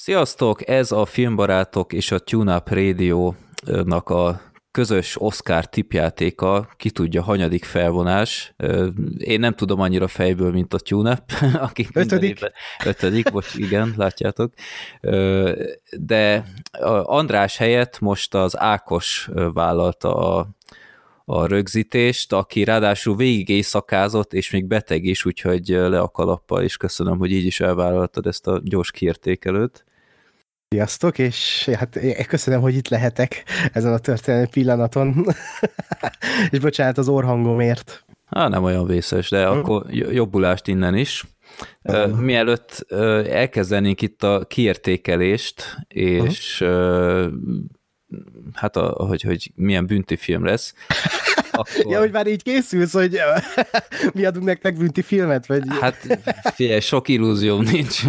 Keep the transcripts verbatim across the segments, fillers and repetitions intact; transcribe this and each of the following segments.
Sziasztok! Ez a Filmbarátok és a Tune-Up Rádiónak a közös Oszkár tippjátéka, ki tudja, hanyadik felvonás. Én nem tudom annyira fejből, mint a Tune-Up, akik ötödik. Ötödik, bocs, igen, látjátok. De András helyett most az Ákos vállalta a, a rögzítést, aki ráadásul végig éjszakázott, és még beteg is, úgyhogy le a kalappal, és köszönöm, hogy így is elvállaltad ezt a gyors kiértékelőt. Sziasztok, és hát köszönöm, hogy itt lehetek ezen a történelmi pillanaton, és bocsánat az orrhangomért. Hát nem olyan vészes, de hmm. akkor jobbulást innen is. Hmm. Mielőtt elkezdenénk itt a kiértékelést, és hmm. hát a, hogy, hogy milyen büntifilm lesz, akkor... Ja, hogy már így készülsz, hogy mi adunk nektek bünti filmet? Vagy... Hát figyelj, sok illúzióm nincs.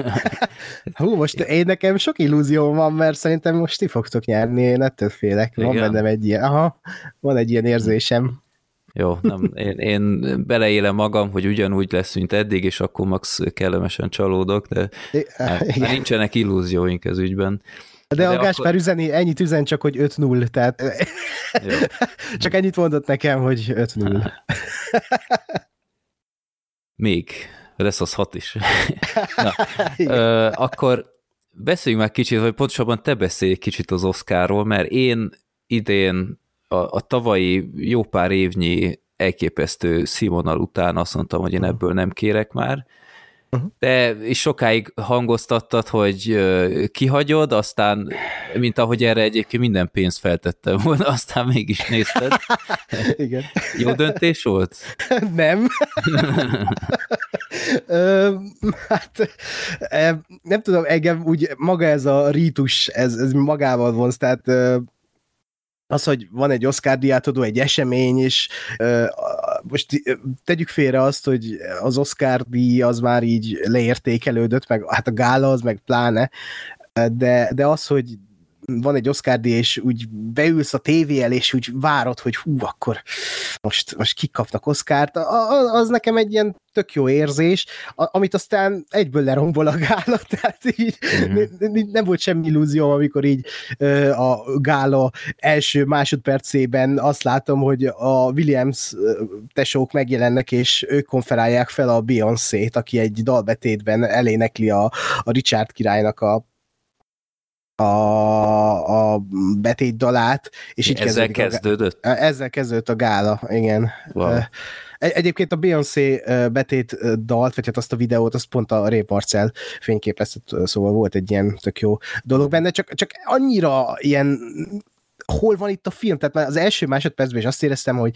Hú, most én nekem sok illúzióm van, mert szerintem most ti fogtok nyerni, én ettől félek. Van bennem egy ilyen, aha, van egy ilyen érzésem. Jó, nem, én, én beleélem magam, hogy ugyanúgy lesz, mint eddig, és akkor max kellemesen csalódok, de I, hát, nincsenek illúzióink ez ügyben. De, de a Gáspár akkor... üzeni, ennyit üzen csak, hogy öt null, tehát csak ennyit mondott nekem, hogy öt null. Még, lesz az hat is. Na, ö, akkor beszéljünk már kicsit, vagy pontosabban te beszélj kicsit az Oszkárról, mert én idén a, a tavalyi jó pár évnyi elképesztő színvonal után azt mondtam, hogy én ebből nem kérek már. De és sokáig hangoztattad, hogy kihagyod, aztán, mint ahogy erre egyébként minden pénzt feltettem volna, aztán mégis nézted. Igen. Jó döntés volt? Nem. Ö, hát nem tudom, engem úgy maga ez a rítus, ez, ez magával vonz, tehát az, hogy van egy Oscar-díjátadó, egy esemény, és uh, most tegyük félre azt, hogy az Oscar-díj az már így leértékelődött, meg hát a gála az, meg pláne, de, de az, hogy van egy Oscar-díj, és úgy beülsz a tévé el, és úgy várod, hogy hú, akkor most, most kikapnak Oscárt, az nekem egy ilyen tök jó érzés, amit aztán egyből lerombol a gála, tehát így mm-hmm. nem volt semmi illúzió, amikor így a gála első másodpercében azt látom, hogy a Williams tesók megjelennek, és ők konferálják fel a Beyoncét, aki egy dalbetétben elénekli a, a Richard királynak a a, a betét dalát, és így ezzel kezdődött? A, ezzel kezdődött a gála, igen. Wow. Egyébként a Beyoncé betét dalt, vagy hát azt a videót, azt pont a Ray Parcell fényképeztet, szóval volt egy ilyen tök jó dolog benne, csak, csak annyira ilyen, hol van itt a film? Tehát már az első másodpercben is azt éreztem, hogy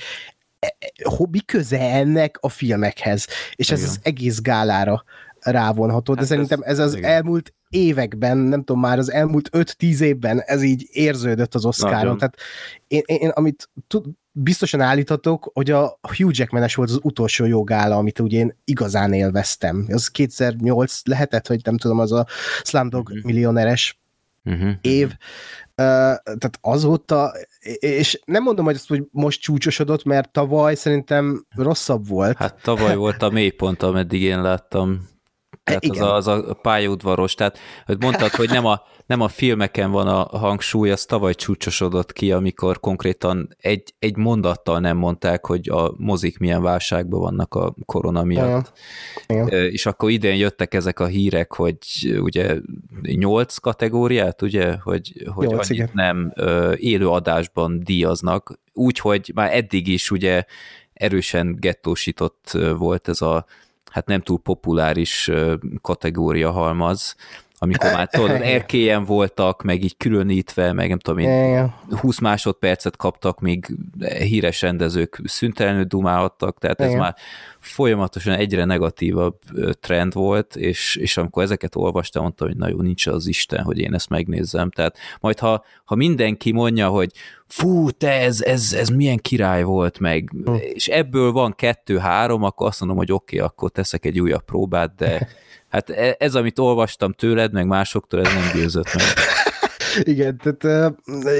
mi köze ennek a filmekhez? És igen. Ez az egész gálára rávonható, de hát szerintem ez, ez az igen. elmúlt években, nem tudom már, az elmúlt öt-tíz évben ez így érződött az Oscaron. Tehát én, én amit tud, biztosan állíthatok, hogy a Hugh Jackman-es volt az utolsó jó gála, amit ugye én igazán élveztem. Az kétezer-nyolc lehetett, hogy nem tudom, az a Slumdog uh-huh. millioneres uh-huh. év. Uh, tehát azóta, és nem mondom, hogy, azt, hogy most csúcsosodott, mert tavaly szerintem rosszabb volt. Hát tavaly volt a mélypont, ameddig én láttam. Tehát az a, az a pályaudvaros, tehát hogy mondtad, hogy nem a, nem a filmeken van a hangsúly, az tavaly csúcsosodott ki, amikor konkrétan egy, egy mondattal nem mondták, hogy a mozik milyen válságban vannak a korona miatt. Igen. Igen. És akkor idén jöttek ezek a hírek, hogy ugye nyolc kategóriát, ugye, hogy, hogy nyolc, annyit igen. nem élő adásban díjaznak, úgyhogy már eddig is ugye erősen gettósított volt ez a hát nem túl populáris kategória halmaz, amikor már tudod, erkélyen voltak, meg így különítve, meg nem tudom én, húsz másodpercet kaptak, még híres rendezők szüntelenül dumálhattak, tehát ez igen. már folyamatosan egyre negatívabb trend volt, és, és amikor ezeket olvastam, mondtam, hogy na jó, nincs az Isten, hogy én ezt megnézzem, tehát majd ha, ha mindenki mondja, hogy fú, te, ez, ez, ez milyen király volt meg, hm. és ebből van kettő-három, akkor azt mondom, hogy oké, okay, akkor teszek egy újabb próbát, de hát ez, amit olvastam tőled, meg másoktól, ez nem győzött meg. Igen, tehát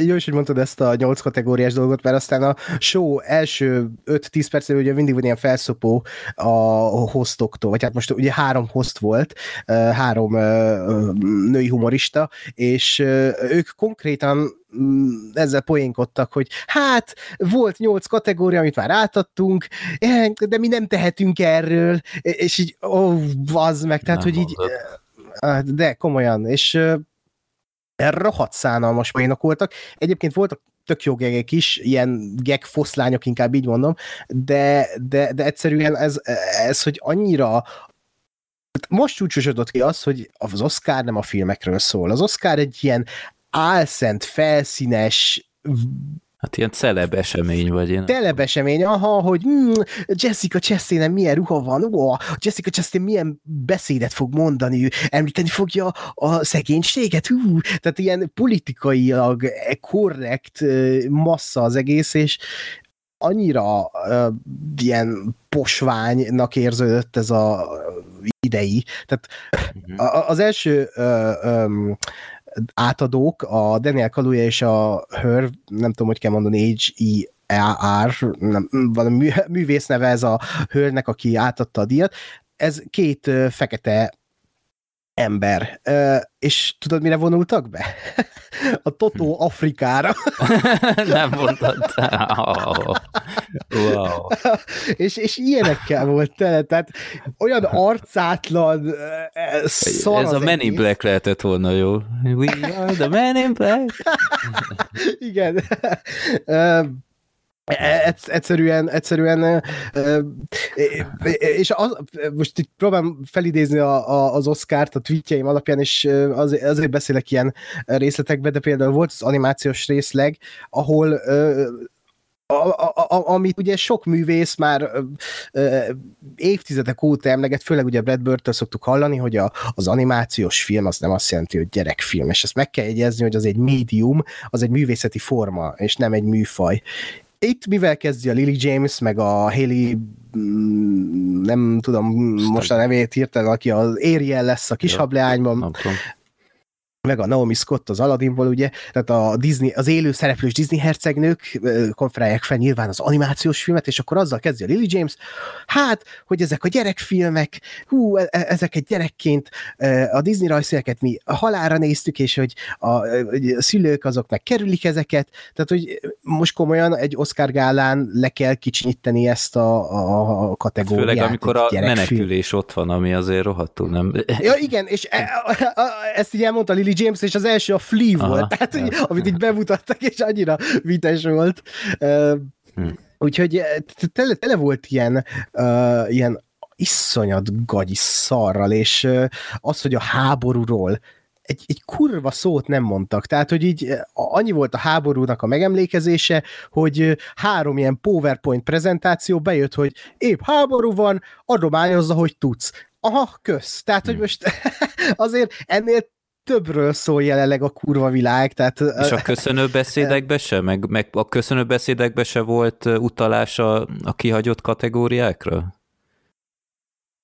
jó is, hogy mondtad ezt a nyolc kategóriás dolgot, mert aztán a show első öt-tíz percben ugye mindig van ilyen felszopó a hostoktól, vagy hát most ugye három host volt, három női humorista, és ők konkrétan ezzel poénkodtak, hogy hát volt nyolc kategória, amit már átadtunk, de mi nem tehetünk erről, és így ó, oh, bazd meg, tehát, nem hogy mondod. Így de komolyan, és rohadt szánalmas poénok voltak. Egyébként voltak tök jó gegek is, ilyen geg foszlányok, inkább így mondom, de, de, de egyszerűen ez, ez, hogy annyira most csúcsosodott ki az, hogy az Oszkár nem a filmekről szól. Az Oszkár egy ilyen álszent, felszínes... Hát ilyen celeb esemény vagy én. Celeb esemény, aha, hogy mm, Jessica Chastainen milyen ruha van, ó, Jessica Chastain milyen beszédet fog mondani, említeni fogja a szegénységet, hú, tehát ilyen politikailag korrekt massza az egész, és annyira uh, ilyen posványnak érződött ez a idei. Tehát uh-huh. az első uh, um, átadók, a Daniel Kaluja és a H E R, nem tudom, hogy kell mondani, H E R, nem, valami művész neve ez a H E R-nek, aki átadta a díjat. Ez két fekete ember. És tudod, mire vonultak be? A Toto Afrikára. Nem mondtad. Oh. Wow. És, és ilyenekkel volt tele, tehát olyan arcátlan szar. Ez a Men in Black lehetett volna jó. We are the Men in Black. Igen. Egyszerűen, egyszerűen és az, most itt próbálom felidézni a, a, az Oszkárt a tweetjeim alapján, és az, azért beszélek ilyen részletekbe, de például volt az animációs részleg, ahol a, a, a, amit ugye sok művész már évtizedek óta emleget, főleg ugye Brad Bird-től szoktuk hallani, hogy a, az animációs film az nem azt jelenti, hogy gyerekfilm, és ezt meg kell jegyezni, hogy az egy médium, az egy művészeti forma, és nem egy műfaj. Itt mivel kezdi a Lily James, meg a Haley, nem tudom most a nevét hirtelen, aki az Ariel lesz a Kishableányban, meg a Naomi Scott az Aladdinból, ugye, tehát a Disney, az élő szereplős Disney hercegnők konferálják fel nyilván az animációs filmet, és akkor azzal kezdi a Lily James, hát, hogy ezek a gyerekfilmek, hú, e- ezeket gyerekként a Disney rajzfilmeket mi halálra néztük, és hogy a, a szülők azok megkerülik ezeket, tehát, hogy most komolyan egy Oscar gálán le kell kicsinyíteni ezt a, a kategóriát. Főleg, amikor a menekülés ott van, ami azért rohadtul nem... Ja, igen, és e- a- a- a- ezt így elmondta Lily James, és az első a Flea aha, volt, tehát, hogy, amit így bemutattak, és annyira vites volt. Uh, hm. Úgyhogy tele, tele volt ilyen, uh, ilyen iszonyat gagyi szarral, és uh, az, hogy a háborúról egy, egy kurva szót nem mondtak. Tehát, hogy így annyi volt a háborúnak a megemlékezése, hogy három ilyen PowerPoint prezentáció bejött, hogy épp háború van, adományozza, hogy tudsz. Aha, kösz. Tehát, hm. hogy most azért ennél többről szól jelenleg a kurva világ. Tehát... És a köszönőbeszédekben se? Meg, meg a köszönőbeszédekben se volt utalás a, a kihagyott kategóriákra?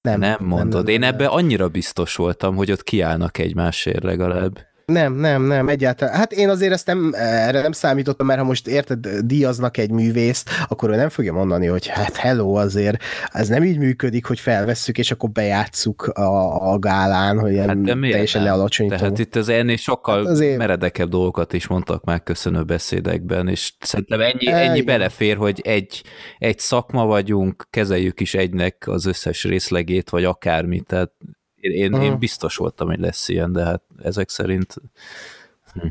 Nem. Nem mondod. Nem, Én ebben annyira biztos voltam, hogy ott kiállnak egymásért legalább. Nem, nem, nem, egyáltalán. Hát én azért ezt nem, erre nem számítottam, mert ha most érted, díjaznak egy művészt, akkor ő nem fogja mondani, hogy hát hello, azért ez nem így működik, hogy felvesszük, és akkor bejátsszuk a, a gálán, hogy hát teljesen lealacsonyító. Tehát itt az ennél sokkal hát azért... meredekebb dolgokat is mondtak már köszönő beszédekben, és szerintem ennyi, ennyi belefér, hogy egy, egy szakma vagyunk, kezeljük is egynek az összes részlegét, vagy akármit, tehát Én, uh-huh. én biztos voltam, hogy lesz ilyen, de hát ezek szerint... Hm.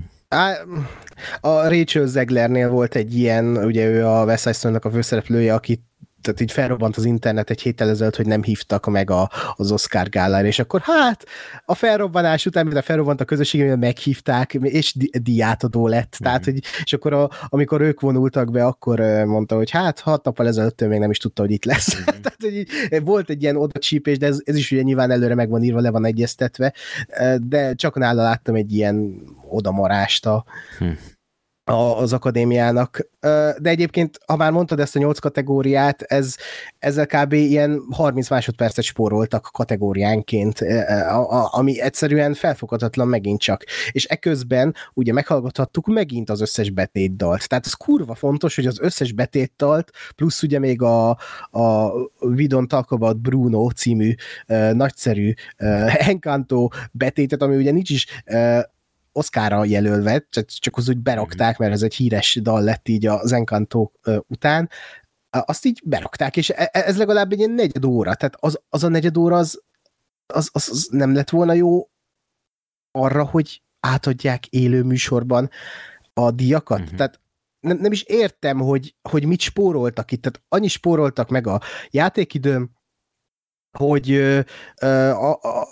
A Rachel Zeglernél volt egy ilyen, ugye ő a West Side Story-nak a főszereplője, aki tehát így felrobbant az internet egy héttel ezelőtt, hogy nem hívtak meg a, az Oscar gálára, és akkor hát a felrobbanás után, mint a felrobbant a közösségben, meghívták, és di- diátadó lett, mm. tehát, hogy, és akkor a, amikor ők vonultak be, akkor mondta, hogy hát hat nappal ezelőttől még nem is tudta, hogy itt lesz. Mm. tehát, hogy így, volt egy ilyen odacsípés, de ez, ez is ugye nyilván előre meg van írva, le van egyeztetve, de csak nála láttam egy ilyen odamarást a, mm. az akadémiának. De egyébként, ha már mondtad ezt a nyolc kategóriát, ez, ezzel kb. Ilyen harminc másodpercet spóroltak kategóriánként, ami egyszerűen felfoghatatlan megint csak. És eközben ugye meghallgathattuk megint az összes betétdalt. Tehát ez kurva fontos, hogy az összes betétdalt, plusz ugye még a, a We Don't Talk About Bruno című nagyszerű Encanto betétet, ami ugye nincs is Oszkárra jelölve, csak az úgy berakták, mert ez egy híres dal lett így az Encanto után, azt így berakták, és ez legalább egy ilyen negyed óra, tehát az, az a negyed óra az, az, az nem lett volna jó arra, hogy átadják élő műsorban a díjakat, uh-huh. tehát nem, nem is értem, hogy, hogy mit spóroltak itt, tehát annyi spóroltak meg a játékidőm, hogy ö, ö, a, a,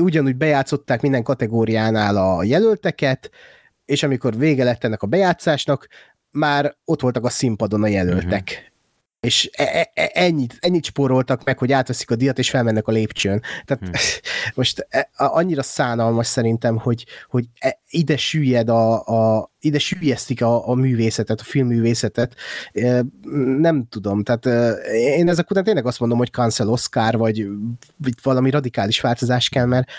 ugyanúgy bejátszották minden kategóriánál a jelölteket, és amikor vége lett ennek a bejátszásnak, már ott voltak a színpadon a jelöltek. Uh-huh. És e, e, ennyit, ennyit spóroltak meg, hogy átveszik a díjat, és felmennek a lépcsőn. Tehát uh-huh. most e, annyira szánalmas szerintem, hogy, hogy e, ide süllyed a, a ide süllyesztik a, a művészetet, a filmművészetet. Nem tudom, tehát én ezek után tényleg azt mondom, hogy cancel Oscar, vagy valami radikális változás kell, mert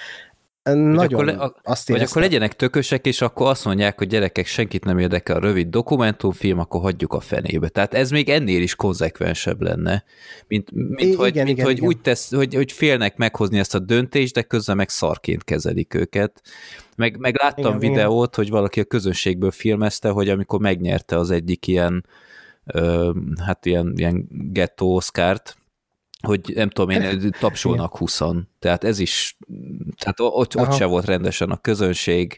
nagyon le, a, azt éreztem. Vagy akkor legyenek tökösek, és akkor azt mondják, hogy gyerekek, senkit nem érdekel a rövid dokumentumfilm, akkor hagyjuk a fenébe. Tehát ez még ennél is konzekvensebb lenne, mint, mint é, hogy, igen, mint igen, hogy igen. úgy tesz, hogy, hogy félnek meghozni ezt a döntést, de közben meg szarként kezelik őket. Meg, meg láttam igen, videót, igen. hogy valaki a közönségből filmezte, hogy amikor megnyerte az egyik ilyen, ö, hát ilyen, ilyen gettó Oscárt, hogy nem tudom én, tapsolnak huszan. Tehát ez is, tehát ott, ott se volt rendesen a közönség.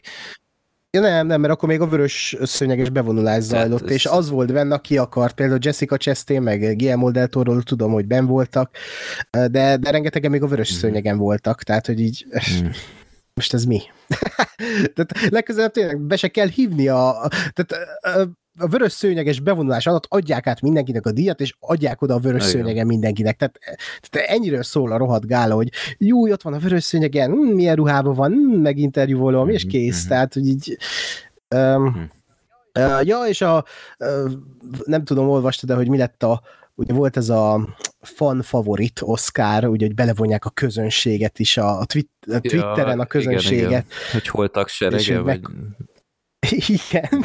Ja, nem, nem, mert akkor még a vörös szőnyeges bevonulás zajlott, tehát és ez... az volt benne, aki akart, például Jessica Chastain, meg Guillermo del Toróról tudom, hogy benn voltak, de, de rengetegen még a vörös hmm. szőnyegen voltak, tehát hogy így... Hmm. Most ez mi? Tehát legközelebb tényleg be se kell hívni a... Tehát, a vörös szőnyeges bevonulás alatt adják át mindenkinek a díjat, és adják oda a vörös szőnyegen mindenkinek. Tehát, tehát ennyiről szól a rohadt gála, hogy jó, ott van a vörös szőnyegen, milyen ruhában van, meg interjú valami, és kész. Mm-hmm. Tehát, hogy így... Um, uh, ja, és a... Uh, nem tudom, olvastad, de hogy mi lett a... Ugye volt ez a fan favorit Oscar, ugye, hogy belevonják a közönséget is, a, a, twit, a Twitteren ja, a közönséget. Igen, igen. Hogy holtak serege, vagy... Meg... Igen.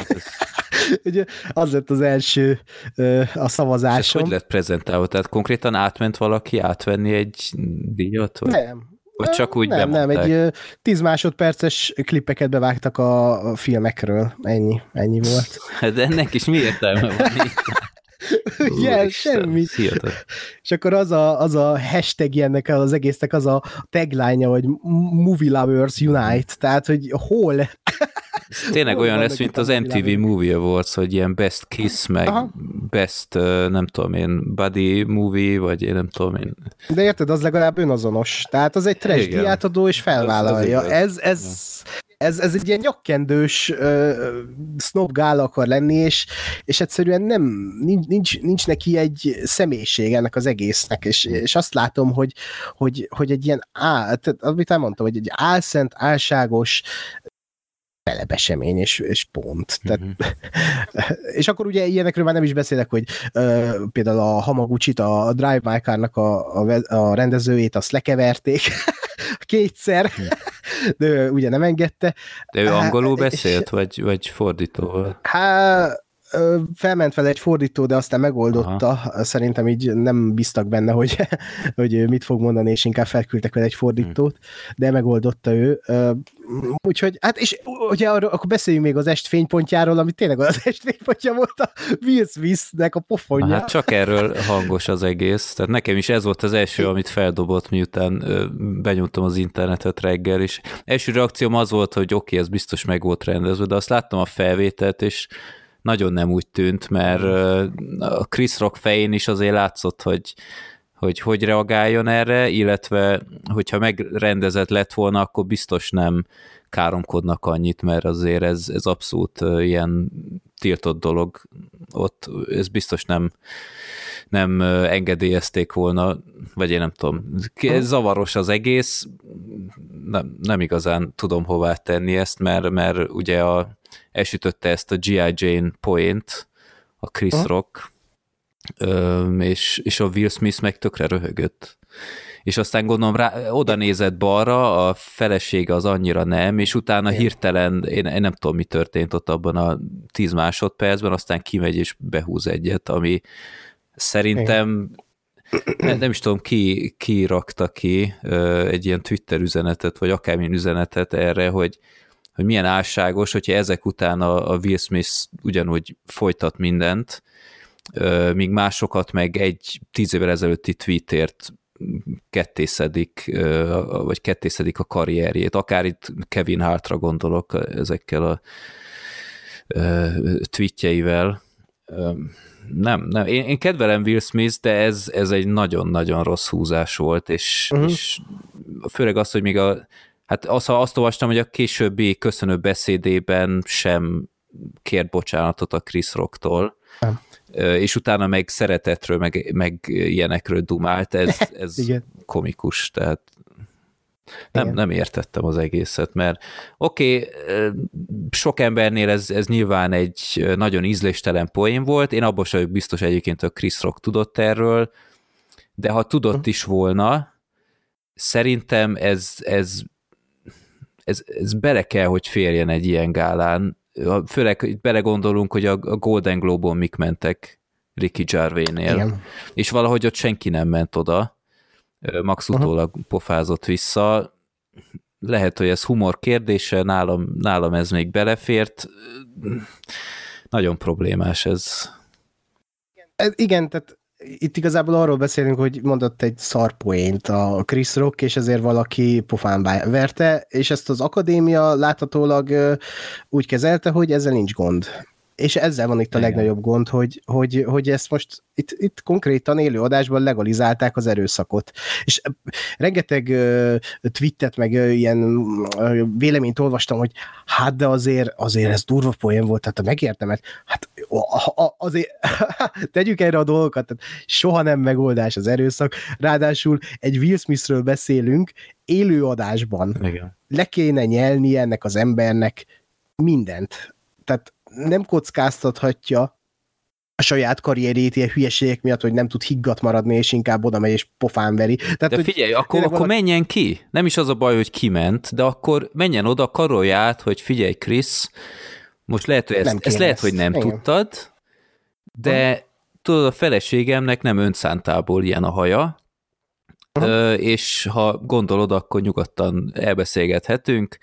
Ugye az lett az első ö, a szavazásom. Hogy lett prezentálva? Tehát konkrétan átment valaki átvenni egy díjat? Vagy? Nem. Vagy csak úgy nem, nem, egy tíz másodperces klippeket bevágtak a, a filmekről. Ennyi, ennyi volt. De ennek is mi értelme van? Ugye, semmi. És akkor az a, az a hashtag ennek az egésznek az a tagline-ja, hogy Movie Lovers Unite, tehát, hogy hol... Ez tényleg olyan lesz, mint az em té vé Movie Awards, hogy ilyen Best Kiss, meg Aha. Best, nem tudom én, Buddy Movie, vagy én nem tudom én. De érted, az legalább önazonos. Tehát az egy trash díjátadó, és felvállalja. Az, az ez, ez, ez, ez egy ilyen nyakkendős uh, snob gála akar lenni, és, és egyszerűen nem, nincs, nincs neki egy személyiség ennek az egésznek, és, és azt látom, hogy, hogy, hogy egy ilyen áll, amit elmondtam, hogy egy álszent, álságos telebesemény, és, és pont. Tehát, uh-huh. És akkor ugye ilyenekről már nem is beszélek, hogy uh, például a Hamaguchit, a Drive My Car-nak a, a, a rendezőjét, azt lekeverték kétszer, de ő ugye nem engedte. De ő angolul Há, beszélt, és... vagy, vagy fordítóval? Hát felment vele egy fordító, de aztán megoldotta. Aha. Szerintem így nem bíztak benne, hogy, hogy mit fog mondani, és inkább felküldtek vele egy fordítót, de megoldotta ő. Úgyhogy, hát és ugye akkor beszéljünk még az est fénypontjáról, ami tényleg az est fénypontja volt a Will Smith-nek a pofonja. Hát csak erről hangos az egész. Tehát nekem is ez volt az első, amit feldobott, miután benyomtam az internetet reggel, és első reakcióm az volt, hogy oké, ez biztos meg volt rendezve, de azt láttam a felvételt, és nagyon nem úgy tűnt, mert a Chris Rock fején is azért látszott, hogy, hogy hogy reagáljon erre, illetve hogyha megrendezett lett volna, akkor biztos nem káromkodnak annyit, mert azért ez, ez abszolút ilyen tiltott dolog ott, ez biztos nem, nem engedélyezték volna, vagy én nem tudom, ez zavaros az egész, nem, nem igazán tudom hová tenni ezt, mert, mert ugye a, elsütötte ezt a dzsí áj. Jane poént, a Chris ha? Rock, és, és a Will Smith meg tökre röhögött. És aztán gondolom, rá, oda nézett balra, a felesége az annyira nem, és utána igen. Hirtelen, én, én nem tudom, mi történt ott abban a tíz másodpercben, aztán kimegy és behúz egyet, ami szerintem, nem, nem is tudom, ki, ki rakta ki egy ilyen Twitter üzenetet, vagy akármilyen üzenetet erre, hogy, hogy milyen álságos, hogyha ezek után a, a Will Smith ugyanúgy folytat mindent, míg másokat meg egy tíz évvel ezelőtti tweetért kettészedik, vagy kettészedik a karrierjét. Akár itt Kevin Hartra gondolok ezekkel a tweetjeivel. Nem, nem. Én, én kedvelem Will Smith, de ez, ez egy nagyon-nagyon rossz húzás volt, és, uh-huh. és főleg az, hogy még a, hát azt, azt olvastam, hogy a későbbi köszönő beszédében sem kért bocsánatot a Chris Rocktól, uh-huh. és utána meg szeretetről, meg, meg ilyenekről dumált, ez, ez komikus, tehát nem, nem értettem az egészet, mert oké, okay, sok embernél ez, ez nyilván egy nagyon ízléstelen poén volt, én abban sem biztos egyébként, hogy Chris Rock tudott erről, de ha tudott is volna, szerintem ez, ez, ez, ez bele kell, hogy férjen egy ilyen gálán, főleg belegondolunk, hogy a Golden Globe-on mik mentek Ricky Gervais-nél. Igen. És valahogy ott senki nem ment oda. Max utólag aha. pofázott vissza. Lehet, hogy ez humor kérdése, nálam, nálam ez még belefért. Nagyon problémás ez. ez. Igen, tehát itt igazából arról beszélünk, hogy mondott egy szarpoént a Chris Rock, és ezért valaki pofán verte, és ezt az akadémia láthatólag úgy kezelte, hogy ezzel nincs gond. És ezzel van itt a igen. legnagyobb gond, hogy, hogy, hogy ezt most itt, itt konkrétan élő adásban legalizálták az erőszakot. És rengeteg uh, tweetet, meg uh, ilyen uh, véleményt olvastam, hogy hát de azért, azért ez durva poén volt, tehát megértem, hát a, a, azért tegyük erre a dolgokat, tehát soha nem megoldás az erőszak, ráadásul egy Will Smithről beszélünk élő adásban. Igen. Le kéne nyelni ennek az embernek mindent. Tehát nem kockáztathatja a saját karrierét ilyen hülyeségek miatt, hogy nem tud higgadt maradni, és inkább oda megy, és pofán veri. Tehát, de figyelj, akkor, akkor valaki... menjen ki. Nem is az a baj, hogy kiment, de akkor menjen oda, karolj át, hogy figyelj, Krisz, most lehet, hogy ezt, ezt lehet, hogy nem igen. tudtad, de aha. tudod, a feleségemnek nem önszántából ilyen a haja, aha. és ha gondolod, akkor nyugodtan elbeszélgethetünk,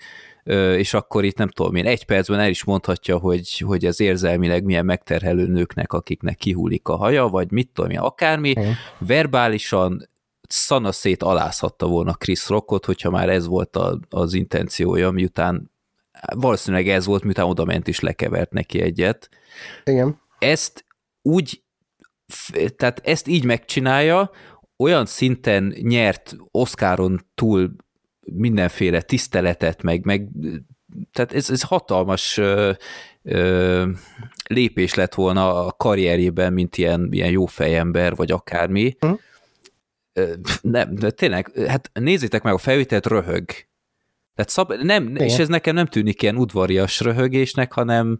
és akkor itt nem tudom én, egy percben el is mondhatja, hogy, hogy ez érzelmileg milyen megterhelő nőknek, akiknek kihúlik a haja, vagy mit tudom én, akármi, mm. verbálisan szanaszét alázhatta volna Chris Rockot, hogyha már ez volt a, az intenciója, miután valószínűleg ez volt, miután oda ment és lekevert neki egyet. Igen. Ezt úgy, tehát ezt így megcsinálja, olyan szinten nyert Oszkáron túl mindenféle tiszteletet, meg, meg tehát ez, ez hatalmas ö, ö, lépés lett volna a karrierjében, mint ilyen, ilyen jófejember, vagy akármi. Hm? Ö, nem, de tényleg, hát nézzétek meg, a felvételt röhög. Tehát szab, nem, és ez nekem nem tűnik ilyen udvarias röhögésnek, hanem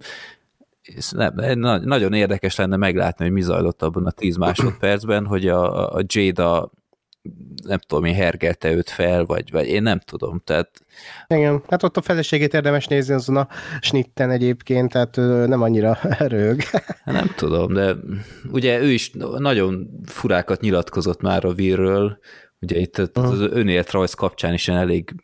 nem, nagyon érdekes lenne meglátni, hogy mi zajlott abban a tíz másodpercben, hogy a, a Jada nem tudom, én hergelte őt fel, vagy, vagy én nem tudom, tehát... Igen, hát ott a feleségét érdemes nézni azon a snitten egyébként, tehát nem annyira röhög. Nem tudom, de ugye ő is nagyon furákat nyilatkozott már a Willről, ugye itt az, az önéletrajz kapcsán is elég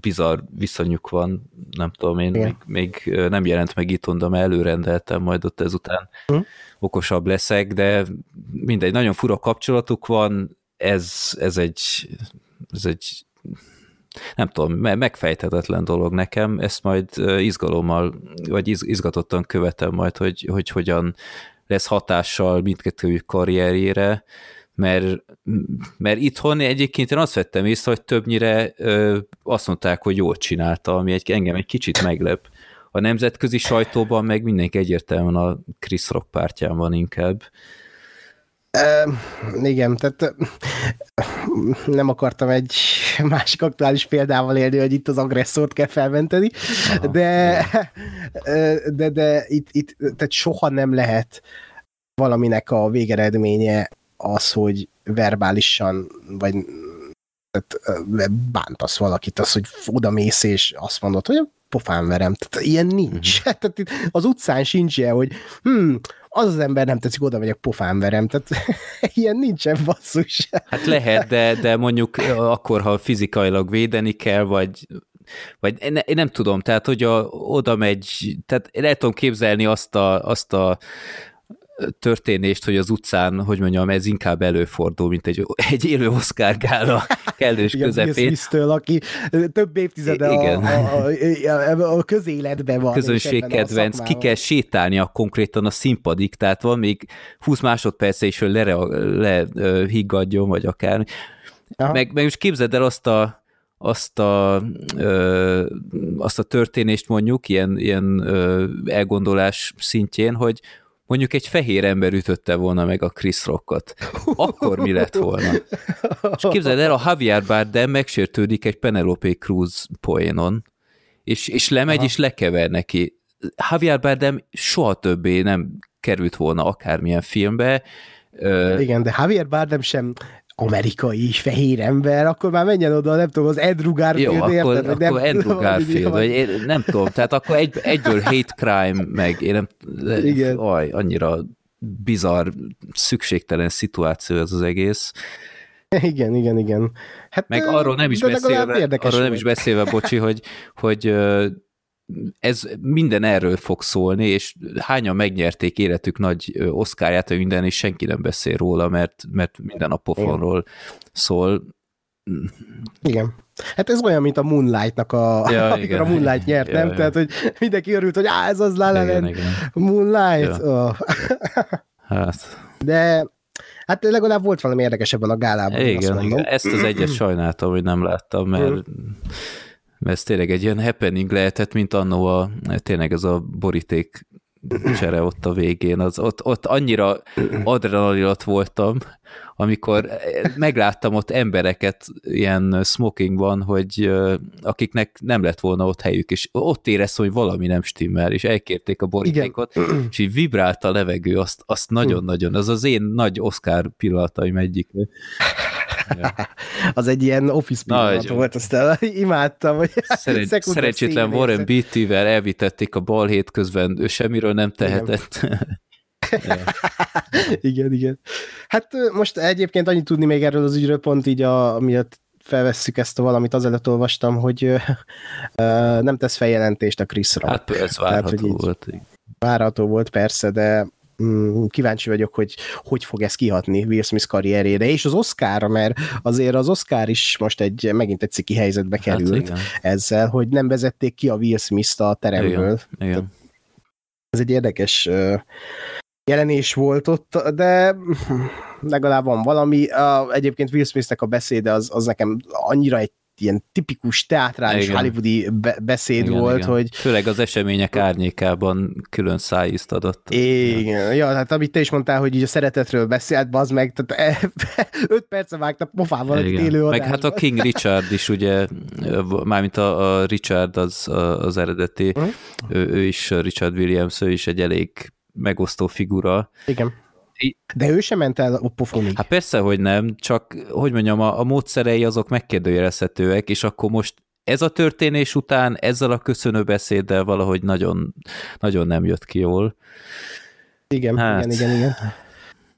bizarr viszonyuk van, nem tudom, én még, még nem jelent meg itthon, de előrendeltem, majd ott ezután igen. okosabb leszek, de mindegy, nagyon fura kapcsolatuk van, Ez, ez, egy, ez egy, nem tudom, megfejthetetlen dolog nekem, ezt majd izgalommal, vagy izgatottan követem majd, hogy, hogy hogyan lesz hatással mindkettőjük karrierjére, mert, mert itthon egyébként én azt vettem észre, hogy többnyire azt mondták, hogy jól csinálta, ami egy, engem egy kicsit meglep. A nemzetközi sajtóban meg mindenki egyértelműen a Chris Rock pártján van inkább. Uh, igen, tehát nem akartam egy másik aktuális példával élni, hogy itt az agresszort kell felmenteni, aha, de, de, de itt, itt tehát soha nem lehet valaminek a végeredménye az, hogy verbálisan vagy tehát, bántasz valakit, az, hogy odamész és azt mondod, hogy pofán verem. Tehát ilyen nincs. Mm-hmm. Tehát itt az utcán sincs ilyen, hogy hm, az az ember nem tetszik, oda megyek, pofán verem. Tehát ilyen nincsen, basszus. Hát lehet, de, de mondjuk akkor, ha fizikailag védeni kell, vagy, vagy én nem tudom, tehát hogy a, oda megy, tehát én el tudom képzelni azt a, azt a történést, hogy az utcán, hogy mondjam, ez inkább előfordul, mint egy, egy élő Oszkár gála kellős közepén. Will Smith-től, aki több évtizede a, a, a, a közéletben van. Közönségkedvenc, ki kell sétálnia konkrétan a színpadig, tehát van még húsz másodperce is, hogy lehiggadjon, le, vagy akár. Meg, meg most képzeld el azt a azt a, ö, azt a történést mondjuk, ilyen, ilyen ö, elgondolás szintjén, hogy mondjuk egy fehér ember ütötte volna meg a Chris Rockot. Akkor mi lett volna? És képzeld el, a Javier Bardem megsértődik egy Penelope Cruz poénon, és, és lemegy, aha, és lekever neki. Javier Bardem soha többé nem került volna akármilyen filmbe. Igen, de Javier Bardem sem amerikai fehér ember, akkor már menjen oda, nem tudom, az Andrew Garfield. Jó, akkor, érted, akkor nem, Andrew Garfield, vagy én nem tudom, tehát akkor egy, egyből hate crime, meg én nem, igen. Aj, annyira bizarr, szükségtelen szituáció ez az egész. Igen, igen, igen. Hát, meg arról nem is beszélve, arról nem is beszélve, bocsi, hogy, hogy ez minden erről fog szólni, és hányan megnyerték életük nagy Oszkárját, hogy minden, és senki nem beszél róla, mert, mert minden a pofonról szól. Igen. Hát ez olyan, mint a Moonlight-nak, a, ja, amikor igen, a Moonlight nyert, ja, nem? Ja. Tehát, hogy mindenki örült, hogy á, ez az La La Land, Moonlight. Ja. Oh. Hát. De hát legalább volt valami érdekes ebben a gálában. Igen, igen. Ezt az egyet sajnáltam, hogy nem láttam, mert ez tényleg egy ilyen happening lehetett, mint annó a, tényleg ez a boríték csere ott a végén. Az, ott, ott annyira adrenalilat voltam, amikor megláttam ott embereket ilyen smokingban, hogy akiknek nem lett volna ott helyük, és ott éreztem, hogy valami nem stimmel, és elkérték a borítékot, igen, és így vibrált a levegő, azt, azt nagyon-nagyon, az az én nagy Oscar pillanataim egyik. Ja. Az egy ilyen office pillanat volt, aztán imádtam, hogy Szeren- szerencsétlen Warren Beatty-vel elvitették a balhét, közben ő semmiről nem tehetett. Igen. Ja. Igen, igen. Hát most egyébként annyit tudni még erről az ügyről, pont így, a, amiatt felvesszük ezt a valamit, azelőtt olvastam, hogy ö, ö, nem tesz feljelentést a Chris-ra. Hát ez várható Tehát, volt. Várható volt, persze, de kíváncsi vagyok, hogy hogy fog ez kihatni Will Smith karrierére, és az Oscarra, mert azért az Oscar is most egy, megint egy ciki helyzetbe került, hát ezzel, hogy nem vezették ki a Will Smith-t a teremből. Igen, igen. Ez egy érdekes jelenés volt ott, de legalább van valami. Egyébként Will Smith-nek a beszéde az, az nekem annyira egy ilyen tipikus, teátrális, igen, hollywoodi be- beszéd igen, volt, igen, hogy... Főleg az események árnyékában külön szájízt adott. Igen, ja, hát amit te is mondtál, hogy így a szeretetről beszélt, bazd meg, tehát öt perce vágta pofával egy élő adásban. Meg hát a King Richard is, ugye, mármint a, a Richard az, az eredeti, uh-huh. ő, ő is, Richard Williams, ő is egy elég megosztó figura. Igen. De ő sem ment el a pofonig. Hát persze, hogy nem, csak, hogy mondjam, a, a módszerei azok megkérdőjelezhetőek, és akkor most ez a történés után ezzel a köszönőbeszéddel valahogy nagyon, nagyon nem jött ki jól. Igen, hát. igen, igen, igen.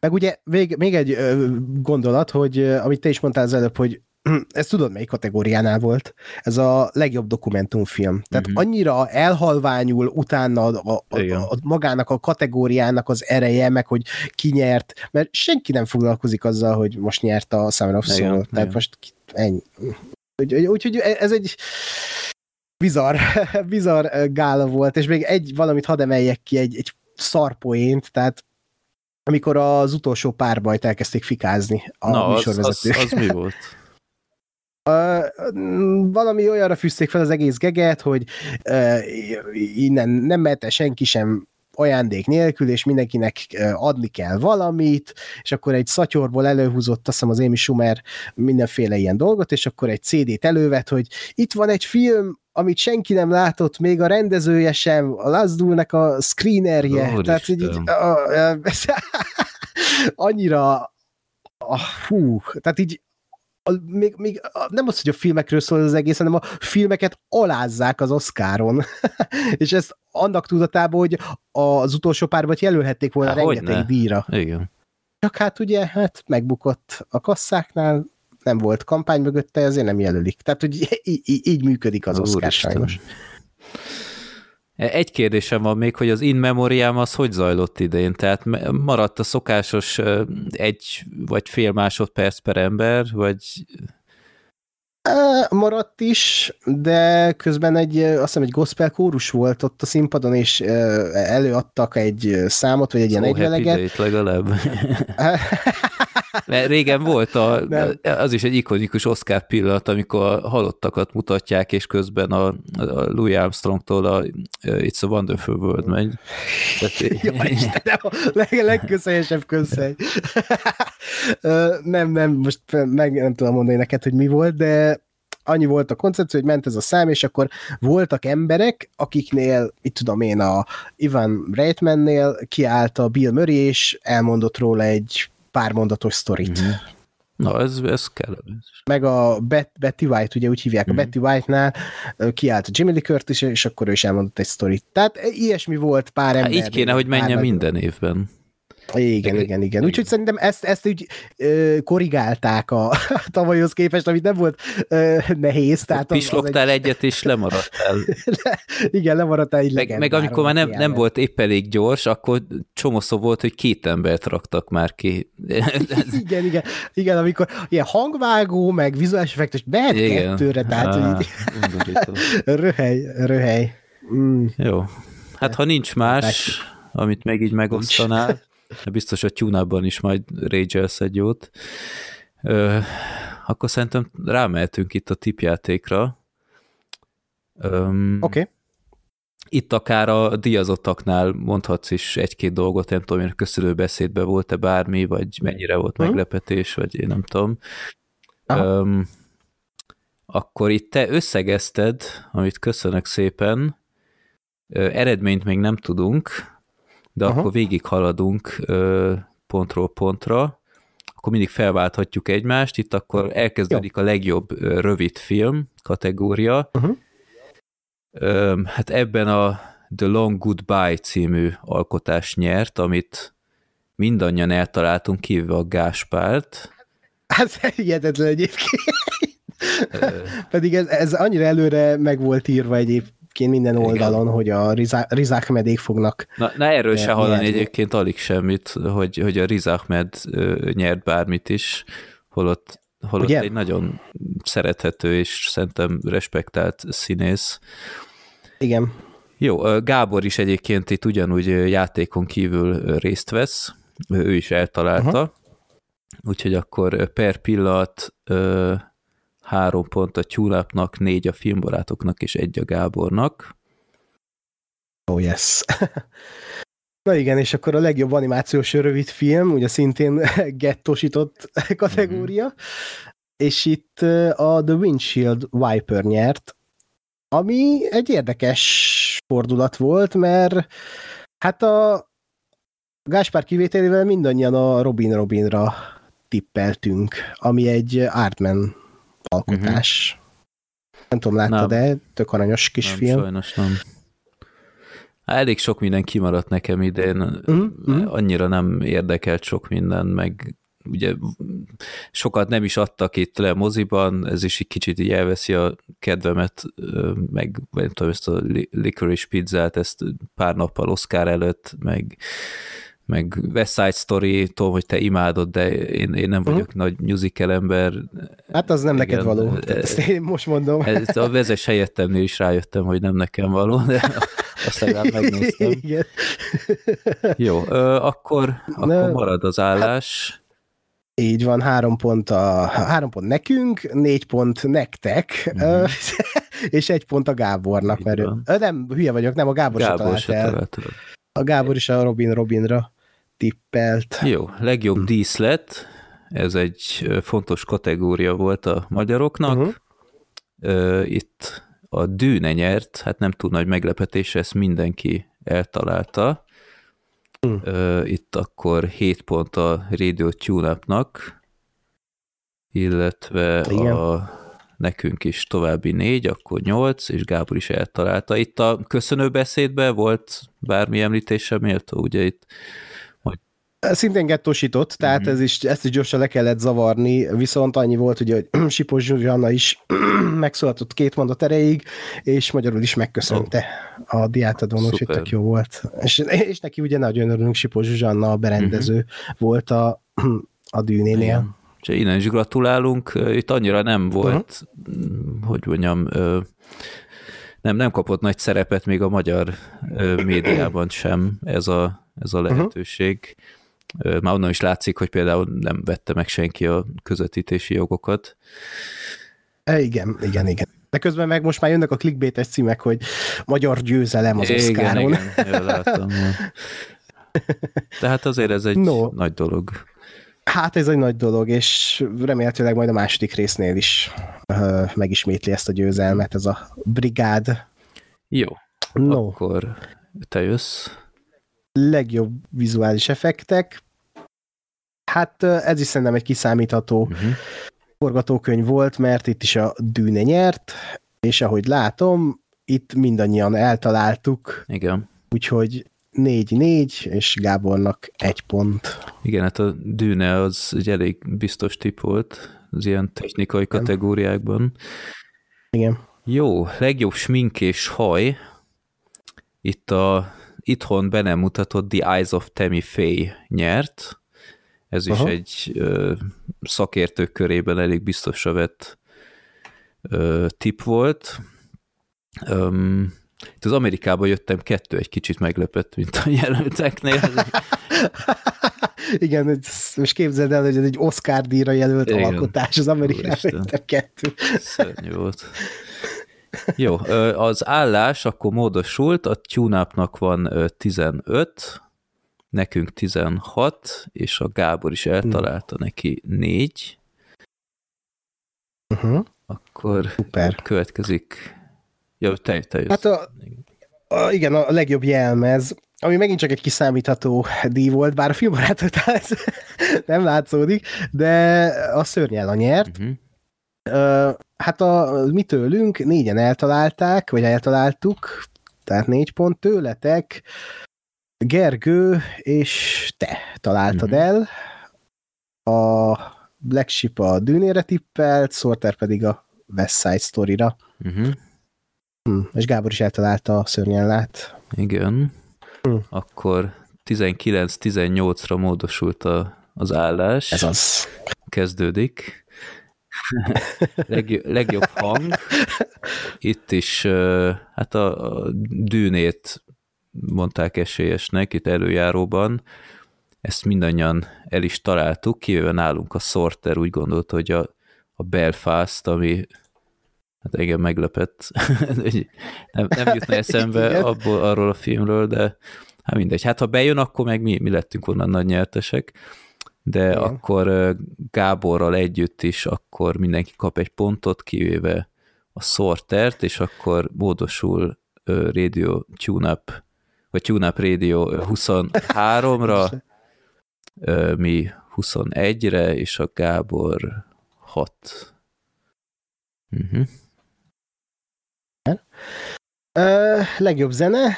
Meg ugye vég, még egy ö, gondolat, hogy amit te is mondtál az előbb, hogy ezt tudod, melyik kategóriánál volt? Ez a legjobb dokumentumfilm. Tehát mm-hmm. annyira elhalványul utána a, a, a magának a kategóriának az ereje, meg hogy ki nyert, mert senki nem foglalkozik azzal, hogy most nyert a Summer of Soul. Igen, tehát igen. most ennyi. Úgyhogy úgy, ez egy bizarr, bizarr gála volt, és még egy valamit hadd emeljek ki, egy, egy szarpoént, tehát amikor az utolsó párbajt elkezdték fikázni a műsorvezetők. Na, az, az, az mi volt? Uh, valami olyanra fűzték fel az egész geget, hogy uh, innen nem mehet el senki sem ajándék nélkül, és mindenkinek adni kell valamit, és akkor egy szatyorból előhúzott, azt hiszem az Amy Schumer mindenféle ilyen dolgot, és akkor egy cé dét elővet, hogy itt van egy film, amit senki nem látott, még a rendezője sem, a Lazdulnak a screenerje. Ó, tehát így, így, a, a, a, annyira a, hú, tehát így A, még, még, a, nem az, hogy a filmekről szól az egész, hanem a filmeket alázzák az Oszkáron. És ezt annak tudatában, hogy az utolsó párban jelölhették volna Há, rengeteg díjra. Igen. Csak hát ugye, hát megbukott a kasszáknál, nem volt kampány mögötte, ezért nem jelölik. Tehát, hogy í- í- így működik az Oszkár sajnos. Egy kérdésem van még, hogy az In Memoriam az hogy zajlott idén? Tehát maradt a szokásos egy vagy fél másodperc per ember, vagy... Maradt is, de közben egy, azt hiszem, egy gospel kórus volt ott a színpadon, és előadtak egy számot, vagy egy ilyen egyveleget. Happy Date legalább. Mert régen volt, a, az is egy ikonikus Oscar pillanat, amikor a halottakat mutatják, és közben a, a Louis Armstrongtól a It's a Wonderful World megy. Jaj, Istenem, a leg, legköszönösebb közszegy. nem, nem, most meg nem tudom mondani neked, hogy mi volt, de annyi volt a koncepció, hogy ment ez a szám, és akkor voltak emberek, akiknél, itt tudom én, a Ivan Reitmannél kiállt a Bill Murray, és elmondott róla egy pármondatos sztorit. Mm. Na, ez, ez kell. Meg a Bet, Betty White, ugye úgy hívják, mm. a Betty White-nál kiállt a Jimmy Lee Curtis, és akkor ő is elmondott egy sztorit. Tehát ilyesmi volt pár ember. Hát így kéne, hogy menjen minden évben. Igen, igen, igen, igen. Úgyhogy szerintem ezt, ezt úgy ö, korrigálták a, a tavalyhoz képest, amit nem volt ö, nehéz. Tehát pislogtál egy... egyet, és lemaradtál. Le, igen, lemaradtál egy legendára. Meg amikor már nem, nem volt épp elég gyors, akkor csomószó volt, hogy két embert raktak már ki. igen, igen, igen, amikor ilyen hangvágó, meg vizuális effektus, behet kettőre, tehát ah, így... röhely, röhely. Mm. Jó. Hát ha nincs más, más, amit meg így megosztanál, biztos a Tune-Upban is majd rage-elsz egy jót. Ö, akkor szerintem rámehetünk itt a tippjátékra. Oké. Okay. Itt akár a díjazottaknál mondhatsz is egy-két dolgot, nem tudom, hogy köszönő beszédben volt-e bármi, vagy mennyire volt hmm. meglepetés, vagy én nem tudom. Ö, akkor itt te összegezted, amit köszönök szépen. Ö, eredményt még nem tudunk, de aha. akkor végighaladunk pontról pontra, akkor mindig felválthatjuk egymást, itt akkor elkezdődik Jó. a legjobb rövid film kategória. Uh-huh. Hát ebben a The Long Goodbye című alkotás nyert, amit mindannyian eltaláltunk, kívül a Gáspárt. Hát hihetetlen egyébként. Pedig ez, ez annyira előre meg volt írva egyébként, minden oldalon, igen. hogy a Riz, Riz Ahmedék fognak... Na, na erről de, se hallani egyébként alig semmit, hogy, hogy a Riz Ahmed uh, nyert bármit is, holott, holott egy nagyon szerethető és szerintem respektált színész. Igen. Jó, Gábor is egyébként itt ugyanúgy játékon kívül részt vesz, ő is eltalálta, uh-huh. úgyhogy akkor per pillanat... Uh, három pont a Tune-Upnak, négy a filmbarátoknak, és egy a Gábornak. Oh yes. Na igen, és akkor a legjobb animációs rövid film, ugye szintén gettosított kategória, mm-hmm. és itt a The Windshield Wiper nyert, ami egy érdekes fordulat volt, mert hát a Gáspár kivételével mindannyian a Robin Robinra tippeltünk, ami egy Artman alkotás. Uh-huh. Nem tudom, láttad, de tök aranyos kis nem, film. Sajnos nem. Hát elég sok minden kimaradt nekem idén. Uh-huh. Annyira nem érdekelt sok minden, meg ugye sokat nem is adtak itt le moziban, ez is egy kicsit így elveszi a kedvemet, meg nem tudom, ezt a Licorice Pizzát, ezt pár nappal Oszkár előtt, meg meg West Side Story, tudom, hogy te imádod, de én, én nem vagyok hmm. nagy musical ember. Hát az nem igen, neked való, ezt én most mondom. Ezt a Vezes helyettemnél is rájöttem, hogy nem nekem való, de azt legalább megnéztem. Igen. Jó, akkor, akkor marad az állás. Így van, három pont, a, három pont nekünk, négy pont nektek, mm. és egy pont a Gábornak, mert ő, nem, hülye vagyok, nem, a Gábor, Gábor se talált el. A Gábor is a Robin Robinra tippelt. Jó, legjobb hm. díszlet, ez egy fontos kategória volt a magyaroknak. Uh-huh. Itt a Dune nyert, hát nem túl nagy meglepetés, ezt mindenki eltalálta. Uh, itt akkor hét pont a Radio Tune-Up-nak, illetve a, nekünk is további négy, akkor nyolc, és Gábor is eltalálta. Itt a köszönőbeszédben volt bármi említése méltó, ugye itt? Hogy... Szintén gettósított, tehát mm-hmm. ez is, ezt is gyorsan le kellett zavarni, viszont annyi volt, ugye, hogy Sipos Zsuzsanna is megszólaltott két mondat erejéig, és magyarul is megköszönte. Oh. a diátadón, úgyhogy tök jó volt. És, és neki ugye nagyon örülünk, Sipos Zsuzsanna a berendező uh-huh. volt a, a Dűnénél. Úgyhogy innen is gratulálunk. Itt annyira nem volt, uh-huh. hogy mondjam, nem, nem kapott nagy szerepet még a magyar médiában sem ez a, ez a lehetőség. Uh-huh. Már onnan is látszik, hogy például nem vette meg senki a közvetítési jogokat. E, igen, igen, igen. De közben meg most már jönnek a clickbait-es címek, hogy magyar győzelem az Oszkáron. Igen, igen, láttam. De hát azért ez egy no. nagy dolog. Hát ez egy nagy dolog, és remélhetőleg majd a második résznél is uh, megismétli ezt a győzelmet, ez a brigád. Jó, no. akkor te jössz. Legjobb vizuális effektek. Hát ez is szerintem egy kiszámítható uh-huh. forgatókönyv volt, mert itt is a Dűne nyert, és ahogy látom, itt mindannyian eltaláltuk. Igen. Úgyhogy négy-négy, és Gábornak egy pont. Igen, hát a Dűne az egy elég biztos tipp volt az ilyen technikai Igen. kategóriákban. Igen. Jó, legjobb smink és haj. Itt a itthon be nem mutatott The Eyes of Tammy Faye nyert. Ez Aha. is egy ö, szakértők körében elég biztosra vett ö, tipp volt. Öm, itt az Amerikába jöttem kettő, egy kicsit meglepett, mint a jelölteknél. Igen, most képzeld el, hogy ez egy Oscar-díjra jelölt Igen. alkotás, az Amerikába jöttem kettő. Szörnyű volt. Jó, az állás akkor módosult, a Tune-Up-nak van tizenöt, nekünk tizenhat, és a Gábor is eltalálta neki négy. Uh-huh. Akkor Super. következik. Ja, te, te jössz. Hát a, a, igen, a legjobb jelmez, ami megint csak egy kiszámítható díj volt, bár a filmbarátok nem látszódik, de a Szörnyel a nyert. Uh-huh. Uh, hát a, mi tőlünk négyen eltalálták, vagy eltaláltuk, tehát négy pont tőletek, Gergő és te találtad mm-hmm. el, a Black Sheep a Dűnére tippelt, Sorter pedig a West Side Story-ra. Mm-hmm. Hm, és Gábor is eltalálta a Szörnyellát. Igen. Hm. Akkor tizenkilenc-tizennyolcra módosult a, az állás. Ez az. Kezdődik. Legjobb, legjobb hang. Itt is hát a, a Dűnét mondták esélyesnek itt előjáróban. Ezt mindannyian el is találtuk, kivéve nálunk a Sorter úgy gondolta, hogy a, a Belfast, ami hát engem meglepett, nem, nem jutna eszembe abból, arról a filmről, de hát mindegy. Hát ha bejön, akkor meg mi, mi lettünk onnan nagy nyertesek, de Igen. akkor Gáborral együtt is akkor mindenki kap egy pontot, kivéve a Sortert, és akkor módosul Radio Tune-Up vagy Tune-Up Radio huszonháromra, mi huszonegyre, és a Gábor hat. Uh-huh. Uh, legjobb zene,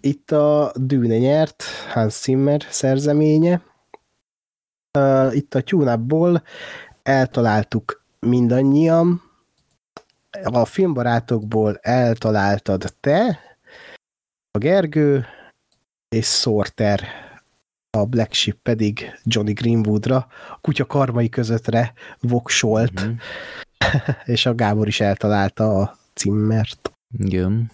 itt a Dűne nyert, Hans Zimmer szerzeménye. Uh, itt a Tune-Upból eltaláltuk mindannyian, a filmbarátokból eltaláltad te, a Gergő és Sorter, a Black Sheep pedig Johnny Greenwoodra, a kutya karmai közöttre voksolt, mm-hmm. és a Gábor is eltalálta a Zimmert. Igen.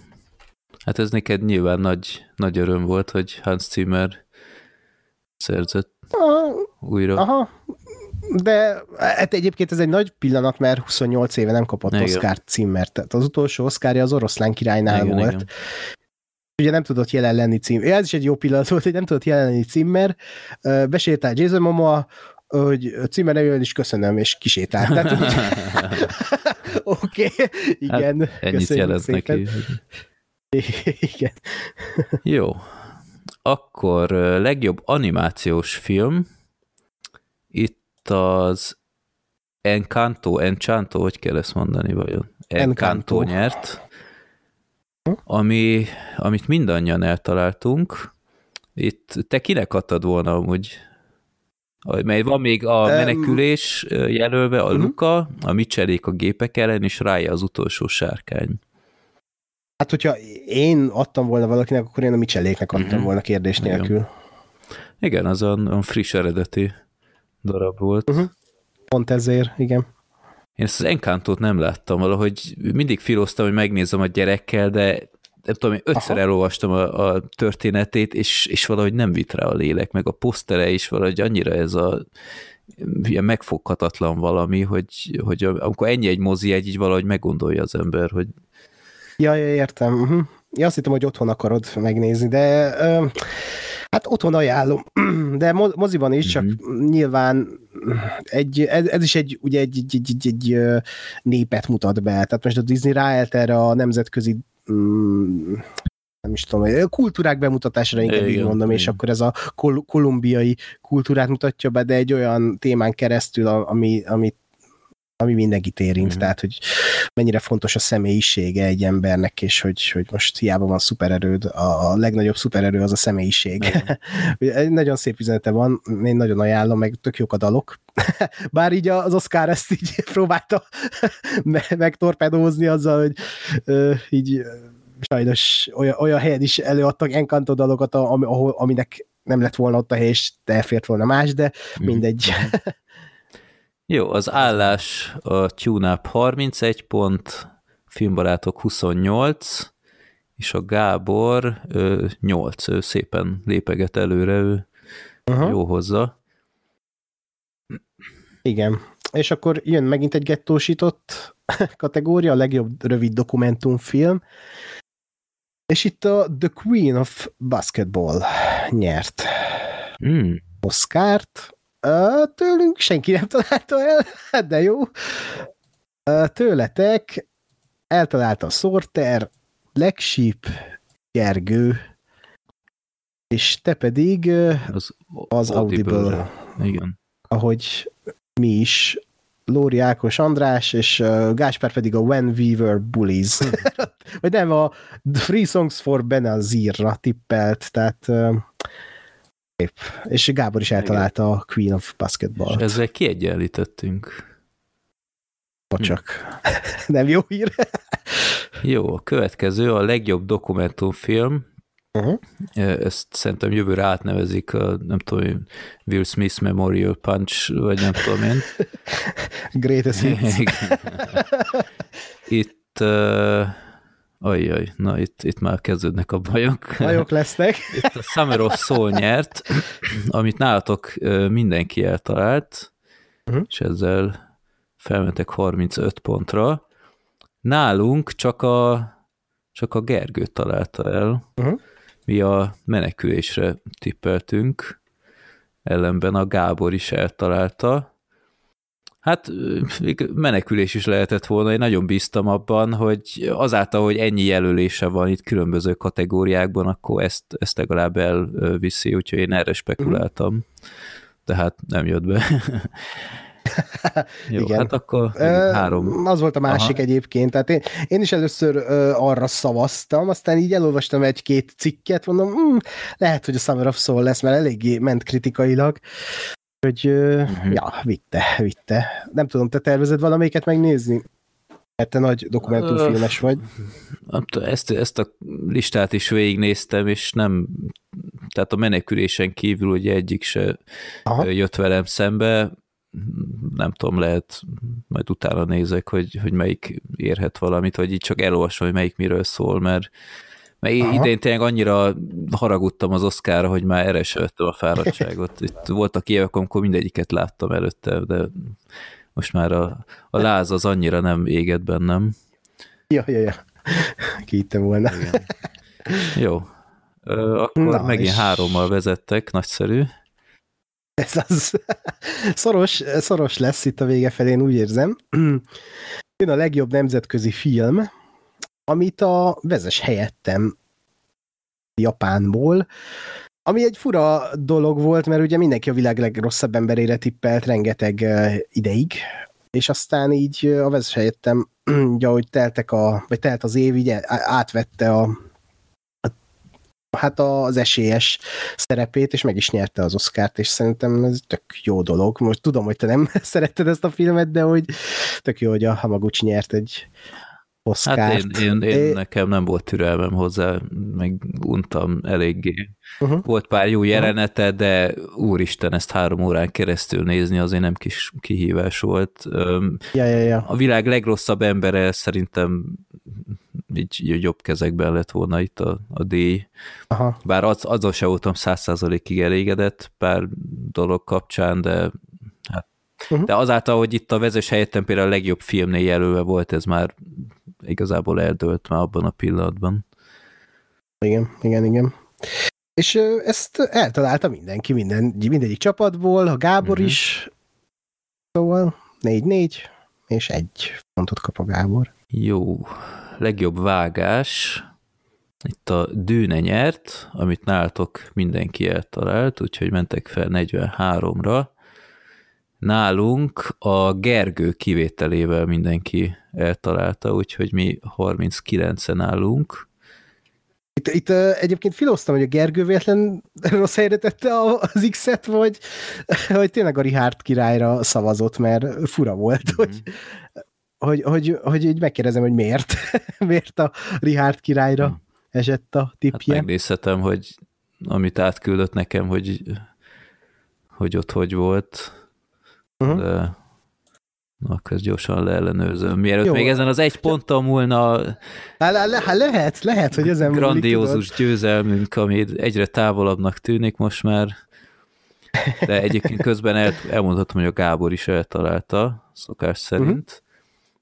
Hát ez neked nyilván nagy, nagy öröm volt, hogy Hans Zimmer szerzett újra. Aha. De hát egyébként ez egy nagy pillanat, mert huszonnyolc éve nem kapott Oszkárt címmert. Tehát az utolsó Oszkárja az Oroszlán királynál igen, volt. Igen. Ugye nem tudott jelen lenni címmel. Ez is egy jó pillanat volt, hogy nem tudott jelen lenni címmel. Besétált Jason Momoa, hogy címmel ne jön, is köszönöm, és kisétált. Tehát oké, okay, igen. Hát ennyit jelez neki. Igen. Jó. Akkor legjobb animációs film. Itt az Encanto, Encanto, hogy kell ezt mondani vajon? Encanto, Encanto nyert, ami, amit mindannyian eltaláltunk. Itt te kinek adtad volna amúgy? Mert van még a menekülés jelölve, a Luka, a Micselék a gépek ellen, és Rája az utolsó sárkány. Hát, hogyha én adtam volna valakinek, akkor én a Micseléknek adtam uh-huh. volna kérdés nélkül. Igen, igen, az a, a friss eredeti darab volt. Uh-huh. Pont ezért, igen. Én ezt az Encantót nem láttam, valahogy mindig filóztam, hogy megnézem a gyerekkel, de nem tudom, én ötször Aha. elolvastam a, a történetét, és, és valahogy nem vitt rá a lélek, meg a posztere is valahogy annyira ez a ilyen megfoghatatlan valami, hogy, hogy amikor ennyi egy mozi, egy így valahogy meggondolja az ember, hogy ja, ja, értem. Uh-huh. Ja, azt hittem, hogy otthon akarod megnézni, de ö, hát otthon ajánlom. De mo- moziban is, csak uh-huh. nyilván egy, ez, ez is egy, ugye egy, egy, egy, egy, egy népet mutat be. Tehát most a Disney ráállt erre a nemzetközi mm, nem is tudom, kultúrák bemutatására inkább így mondom, és akkor ez a kol- kolumbiai kultúrát mutatja be, de egy olyan témán keresztül, ami, amit ami mindenkit érint, uh-huh. tehát, hogy mennyire fontos a személyisége egy embernek, és hogy, hogy most hiába van szupererőd, a, a legnagyobb szupererő az a személyiség. Uh-huh. Nagyon szép üzenete van, én nagyon ajánlom, meg tök jók a dalok. Bár így az Oscar ezt így próbálta me- megtorpedózni azzal, hogy ö, így sajnos olyan, olyan helyen is előadtak Encanto dalokat, ami, ahol, aminek nem lett volna ott a hely, és elfért volna más, de mindegy. Uh-huh. Jó, az állás a Tune-Up harmincegy pont, Filmbarátok huszonnyolc, és a Gábor nyolc, ő szépen lépeget előre, ő uh-huh. jó hozza. Igen, és akkor jön megint egy gettósított kategória, a legjobb rövid dokumentumfilm, és itt a The Queen of Basketball nyert mm. Oszkárt. Tőlünk senki nem találta el, de jó. Tőletek eltalálta a Sorter, Black Sheep, Gergő, és te pedig az, az Audible. Audible. Igen. Ahogy mi is, Lóri, Ákos, András, és Gáspár pedig a When We Were Bullies. Vagy nem, a Free Songs for Benazir-ra tippelt, tehát... És Gábor is eltalálta igen. a Queen of Basketball. És ezzel kiegyenlítettünk. Bocsak. Hm. Nem jó hír. Jó, a következő a legjobb dokumentumfilm. Uh-huh. Ezt szerintem jövőre átnevezik a, nem tudom, Will Smith Memorial Punch, vagy nem tudom én. Greatest hits. Itt... Uh... Ajjaj, na itt, itt már kezdődnek a bajok. Bajok lesznek. Itt a Summer of Soul nyert, amit nálatok mindenki eltalált, uh-huh. és ezzel felmentek harmincöt pontra. Nálunk csak a, csak a Gergő találta el. Uh-huh. Mi a menekülésre tippeltünk, ellenben a Gábor is eltalálta. Hát menekülés is lehetett volna, én nagyon bíztam abban, hogy azáltal, hogy ennyi jelölése van itt különböző kategóriákban, akkor ezt, ezt legalább elviszi, úgyhogy én erre spekuláltam. De hát nem jött be. Jó, igen. Hát akkor három. Az volt a másik Aha. egyébként, tehát én, én is először ö, arra szavaztam, aztán így elolvastam egy-két cikket, mondom, mm, lehet, hogy a Summer of Soul lesz, mert eléggé ment kritikailag. Hogy uh-huh. ja, vitte, vitte. Nem tudom, te tervezed valamelyiket megnézni? Mert te nagy dokumentumfilmes vagy. Ezt, ezt a listát is végignéztem, és nem, tehát a menekülésen kívül ugye egyik se Aha. jött velem szembe. Nem tudom, lehet, majd utána nézek, hogy, hogy melyik érhet valamit, vagy így csak elolvasom, hogy melyik miről szól, mert mert Aha. idén tényleg annyira haragudtam az Oszkárra, hogy már erre se vettem a fáradtságot. Itt voltak évek, amikor mindegyiket láttam előtte, de most már a, a láz az annyira nem éget bennem. Ja, ja, ja. Kihitte volna. Igen. Jó. Akkor na, megint és... hárommal vezettek, nagyszerű. Ez az. Szoros, szoros lesz itt a vége felé, én úgy érzem. Jön a legjobb nemzetközi film, amit a Vezes helyettem Japánból, ami egy fura dolog volt, mert ugye mindenki a világ legrosszabb emberére tippelt rengeteg ideig, és aztán így a Vezes helyettem, ugye ahogy teltek a, vagy telt az év, így átvette a, a hát az esélyes szerepét, és meg is nyerte az Oscart, és szerintem ez tök jó dolog. Most tudom, hogy te nem szeretted ezt a filmet, de hogy tök jó, hogy a Hamaguchi nyert egy Oszkárt. Hát én, én, én é... nekem nem volt türelmem hozzá, meg untam eléggé. Uh-huh. Volt pár jó jelenete, de úristen, ezt három órán keresztül nézni azért nem kis kihívás volt. Ja, ja, ja. A világ legrosszabb embere szerintem így jobb kezekben lett volna itt a, a díj. Aha. Bár az, azzal se voltam száz százalékig elégedett pár dolog kapcsán, de hát uh-huh. de azáltal, hogy itt a Vezes helyettem például a legjobb filmnél jelölve volt, ez már igazából eldőlt már abban a pillanatban. Igen, igen, igen. És ezt eltalálta mindenki, minden, mindegyik csapatból, a Gábor uh-huh. is, szóval négy-négy, és egy pontot kap a Gábor. Jó. Legjobb vágás. Itt a Dune nyert, amit nálatok mindenki eltalált, úgyhogy mentek fel negyvenháromra. Nálunk a Gergő kivételével mindenki eltalálta, úgyhogy mi harminckilencen állunk. Itt, itt egyébként filoztam, hogy a Gergő véletlen rossz helyre tette az X-et, vagy, vagy tényleg a Richard királyra szavazott, mert fura volt, mm. hogy, hogy, hogy, hogy így megkérdezem, hogy miért, miért a Richard királyra mm. esett a tippje. Hát megnézhetem, hogy amit átküldött nekem, hogy, hogy ott hogy volt... Uh-huh. De na, akkor ezt gyorsan leellenőrzöm. Mielőtt jó, még ezen az egy ponttal múlna há, há, lehet, lehet, hogy ezen grandiózus győzelmünk, ami egyre távolabbnak tűnik most már. De egyébként közben el, elmondhatom, hogy a Gábor is eltalálta, szokás szerint.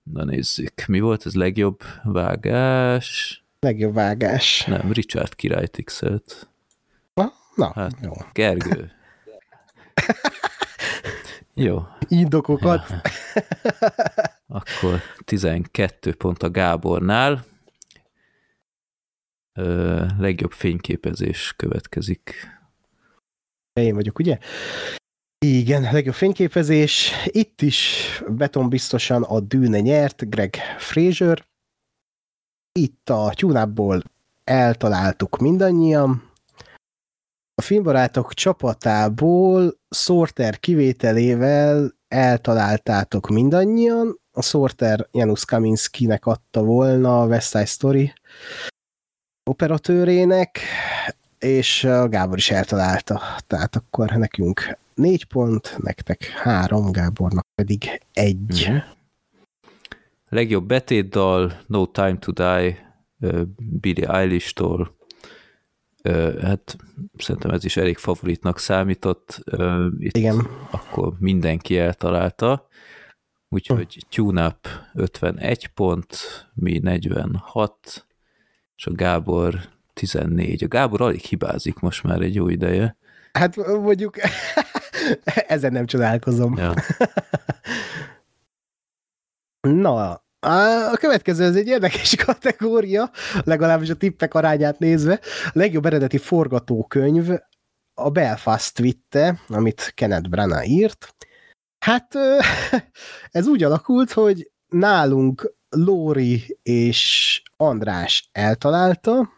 Uh-huh. Na nézzük, mi volt ez? Legjobb vágás? Legjobb vágás. Nem, Richard királyt x-elt. Na, na hát, jó. Gergő. Jó. Indokokat. Ja. Akkor tizenkét pont a Gábornál. Ö, legjobb fényképezés következik. Én vagyok, ugye? Igen, legjobb fényképezés. Itt is beton biztosan a Dűne nyert, Greg Fraser. Itt a Tune-Upból eltaláltuk mindannyian. A filmbarátok csapatából Sorter kivételével eltaláltátok mindannyian. A Sorter Janusz Kaminskinek adta volna a West Side Story operatőrének, és a Gábor is eltalálta. Tehát akkor nekünk négy pont, nektek három, Gábornak pedig egy. Mm-hmm. Legjobb betétdal No Time to Die Billie Eilish-tól. Hát szerintem ez is elég favoritnak számított. Itt igen. Akkor mindenki eltalálta. Úgyhogy hm. Tune-Up ötvenegy pont, mi negyvenhat, és a Gábor tizennégy. A Gábor alig hibázik most már egy jó ideje. Hát mondjuk ezen nem csodálkozom. Ja. Na, a következő, ez egy érdekes kategória, legalábbis a tippek arányát nézve. A legjobb eredeti forgatókönyv a Belfast twitte, amit Kenneth Branagh írt. Hát ez úgy alakult, hogy nálunk Lóri és András eltalálta,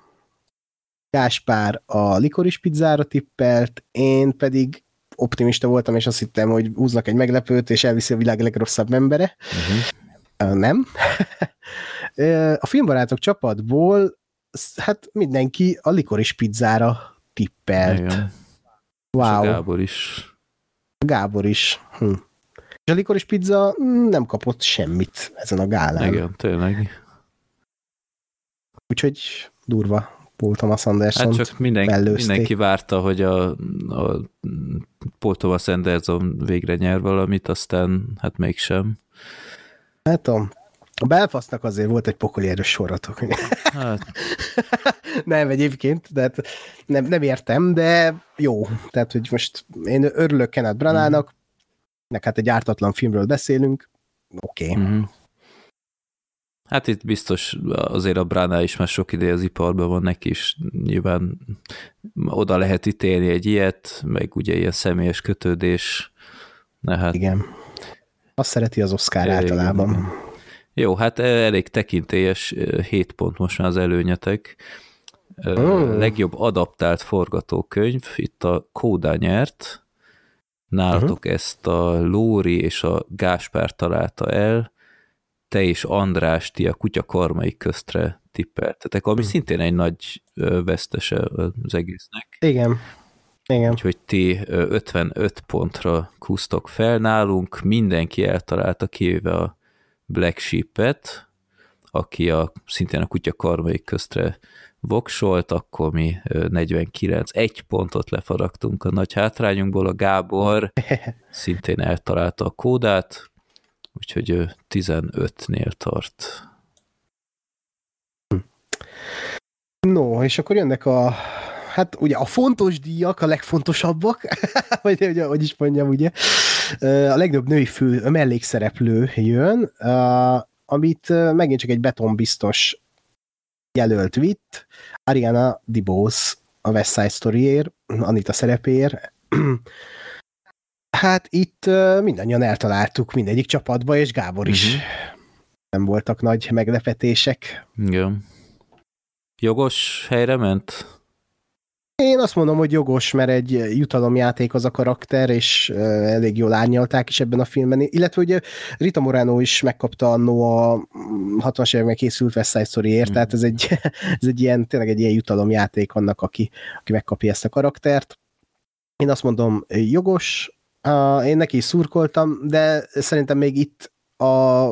Gáspár a Licorice Pizzára tippelt, én pedig optimista voltam, és azt hittem, hogy húznak egy meglepőt, és elviszi a világ legrosszabb embere. Uh-huh. Nem. A filmbarátok csapatból hát mindenki a Licorice Pizzára tippelt. Igen. Wow. És a Gábor is. A Gábor is. Hm. És a Licorice Pizza nem kapott semmit ezen a gálán. Igen, tényleg. Úgyhogy durva Paul Thomas Andersont hát csak mindenki, mindenki várta, hogy a, a Paul Thomas Anderson végre nyer valamit, aztán hát mégsem. Hát a Belfastnak azért volt egy pokoli erős sorotok. Hát. Nem egyébként, de nem, nem értem, de jó. Tehát, hogy most én örülök Kenneth Branagh-nak, mm. nek hát egy ártatlan filmről beszélünk, oké. Okay. Mm. Hát itt biztos azért a Branagh is már sok ideje az iparban van, neki is nyilván oda lehet ítélni egy ilyet, meg ugye ilyen személyes kötődés. Hát... Igen. Azt szereti az Oszkár é, általában. Igen. Jó, hát elég tekintélyes hét pont most már az előnyetek. Mm. Legjobb adaptált forgatókönyv, itt a Kóda nyert, nálatok uh-huh. ezt a Lóri és a Gáspár találta el, te és András, ti a kutya karmai köztre tippeltetek, ami uh-huh. szintén egy nagy vesztese az egésznek. Igen. Igen. Úgyhogy ti ötvenöt pontra kúsztok fel nálunk, mindenki eltalálta, kivéve a Black Sheep-et, aki a, szintén a kutya karmai köztre voksolt, akkor mi negyvenkilenc, egy pontot lefaragtunk a nagy hátrányunkból, a Gábor szintén eltalálta a Kódát, úgyhogy ő tizenötnél tart. No, és akkor jönnek a, hát ugye a fontos díjak, a legfontosabbak, vagy ugye, hogy is mondjam, ugye, a legnagyobb női fő, a mellékszereplő jön, amit megint csak egy betonbiztos jelölt vitt, Ariana DeBose a West Side Storyért, Anita szerepéért. Hát itt mindannyian eltaláltuk mindegyik csapatba, és Gábor is. Uh-huh. Nem voltak nagy meglepetések. Igen. Jogos helyre ment? Én azt mondom, hogy jogos, mert egy jutalomjáték az a karakter, és elég jól árnyalták is ebben a filmben. Illetve ugye Rita Morano is megkapta annó a hatvanas években készült West Side Storyért, mm. tehát ez egy, ez egy ilyen, tényleg egy ilyen jutalomjáték annak, aki, aki megkapja ezt a karaktert. Én azt mondom, jogos, én neki is szurkoltam, de szerintem még itt a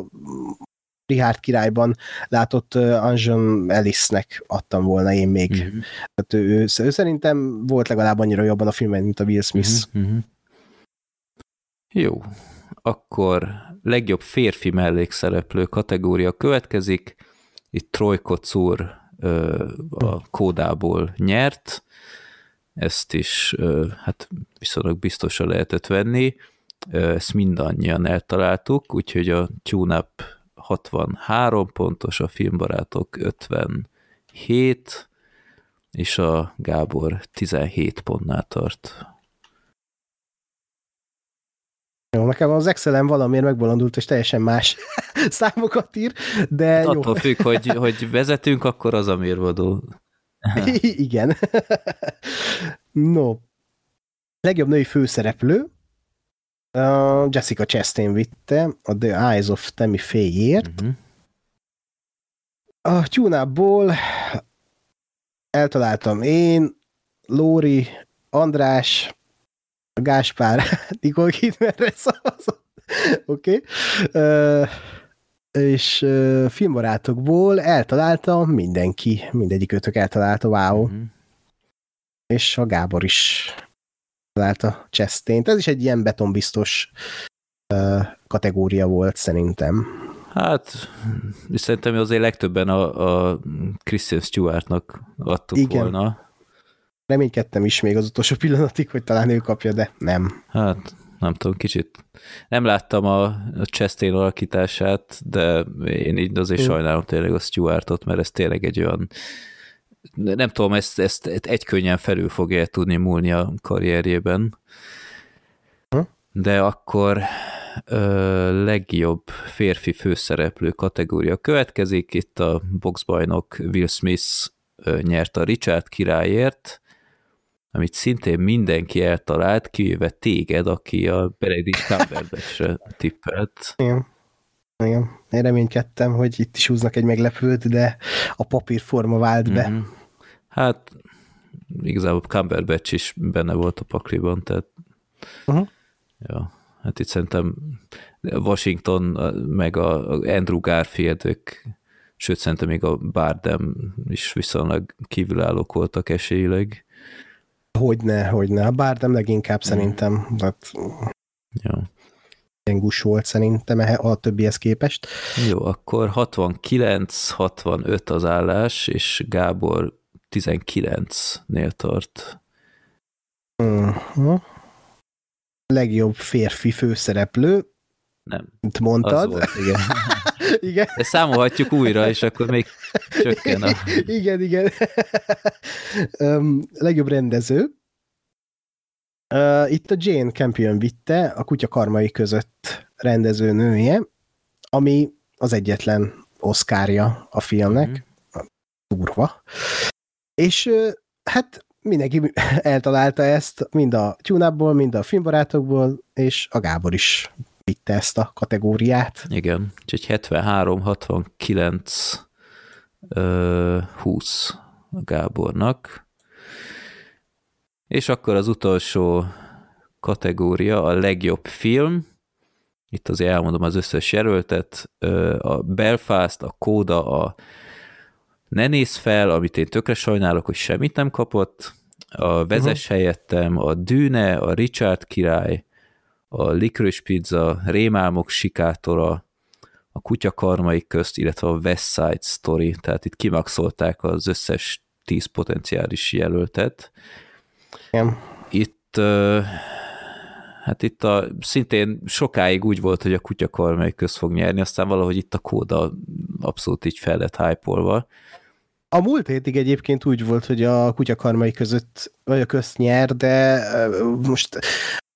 Richard királyban látott Anjum Ellisnek adtam volna én még. Uh-huh. Tehát ő, ő, ő szerintem volt legalább annyira jobban a filmben, mint a Will Smith. Uh-huh. Jó. Akkor legjobb férfi mellékszereplő kategória következik. Itt Troy Kotsur a Kódából nyert. Ezt is hát viszonylag biztosra lehetett venni. Ezt mindannyian eltaláltuk, úgyhogy a Tune-Up hatvanhárom pontos, a Filmbarátok ötvenhét, és a Gábor tizenhét pontnál tart. Jó, nekem az Excel-en valamiért megbolondult, és teljesen más számokat ír, de hát jó. Attól függ, hogy, hogy vezetünk, akkor az a mérvadó. I- igen. No. Legjobb női főszereplő, Uh, Jessica Chastain vitte a The Eyes of Tammy Fayeért. Uh-huh. A Tune-Upból eltaláltam én, Lóri, András, Gáspár, Nicole Kidmanre szavazott. Oké. Okay. Uh, és uh, filmbarátokból eltaláltam mindenki. Mindegyik ötök eltalálta, wow. Uh-huh. És a Gábor is állt a Chastaint. Ez is egy ilyen betonbiztos uh, kategória volt szerintem. Hát, szerintem azért legtöbben a, a Kristen Stewartnak adtuk igen. volna. Reménykedtem is még az utolsó pillanatig, hogy talán ő kapja, de nem. Hát, nem tudom, kicsit nem láttam a, a Chastain alakítását, de én így azért mm. sajnálom tényleg a Stewartot, mert ez tényleg egy olyan nem tudom, ezt, ezt egykönnyen felül fogja tudni múlni a karrierjében. De akkor ö, legjobb férfi főszereplő kategória következik. Itt a boxbajnok Will Smith ö, nyert a Richard királyért, amit szintén mindenki eltalált, kivéve téged, aki a Benedict Cumberbatch-re tippelt. Igen. Igen. Én reménykedtem, hogy itt is húznak egy meglepőt, de a papírforma vált be. Mm-hmm. Hát igazából Cumberbatch is benne volt a pakliban, tehát uh-huh. ja, hát itt szerintem Washington meg a Andrew Garfield sőt szerintem még a Bardem is viszonylag kívülállók voltak esélyileg. Hogyne, hogyne. A Bardem leginkább hmm. szerintem, tehát ja. Engus volt szerintem a többihez képest. Jó, akkor hatvankilenc hatvanöt az állás, és Gábor tizenkilencnél tart. Uh-huh. Legjobb férfi főszereplő. Nem. Itt mondtad. Volt, igen. Igen. De számolhatjuk újra, és akkor még csökken a... Igen, igen. Um, legjobb rendező. Uh, itt a Jane Campion vitte, a kutya karmai között rendező nője, ami az egyetlen oszkárja a filmnek. Mm-hmm. Durva. És uh, hát mindenki eltalálta ezt, mind a Tune-Upból, mind a filmbarátokból, és a Gábor is vitte ezt a kategóriát. Igen, úgyhogy hetvenhárom hatvankilenc húsz a Gábornak. És akkor az utolsó kategória, a legjobb film. Itt azért elmondom az összes jelöltet. A Belfast, a Kóda, a Ne nézz fel, amit én tökre sajnálok, hogy semmit nem kapott. A Vezes uh-huh. helyettem, a Dune, a Richard király, a Licorice Pizza, Rémálmok sikátora, a Kutya karmai közt, illetve a West Side Story. Tehát itt kimaxolták az összes tíz potenciális jelöltet. Igen. Itt, hát itt a, szintén sokáig úgy volt, hogy a Kutya karmai közt fog nyerni, aztán valahogy itt a Kóda abszolút így fel lett hype-olva. A múlt hétig egyébként úgy volt, hogy a Kutya karmai között, vagy a közt nyer, de most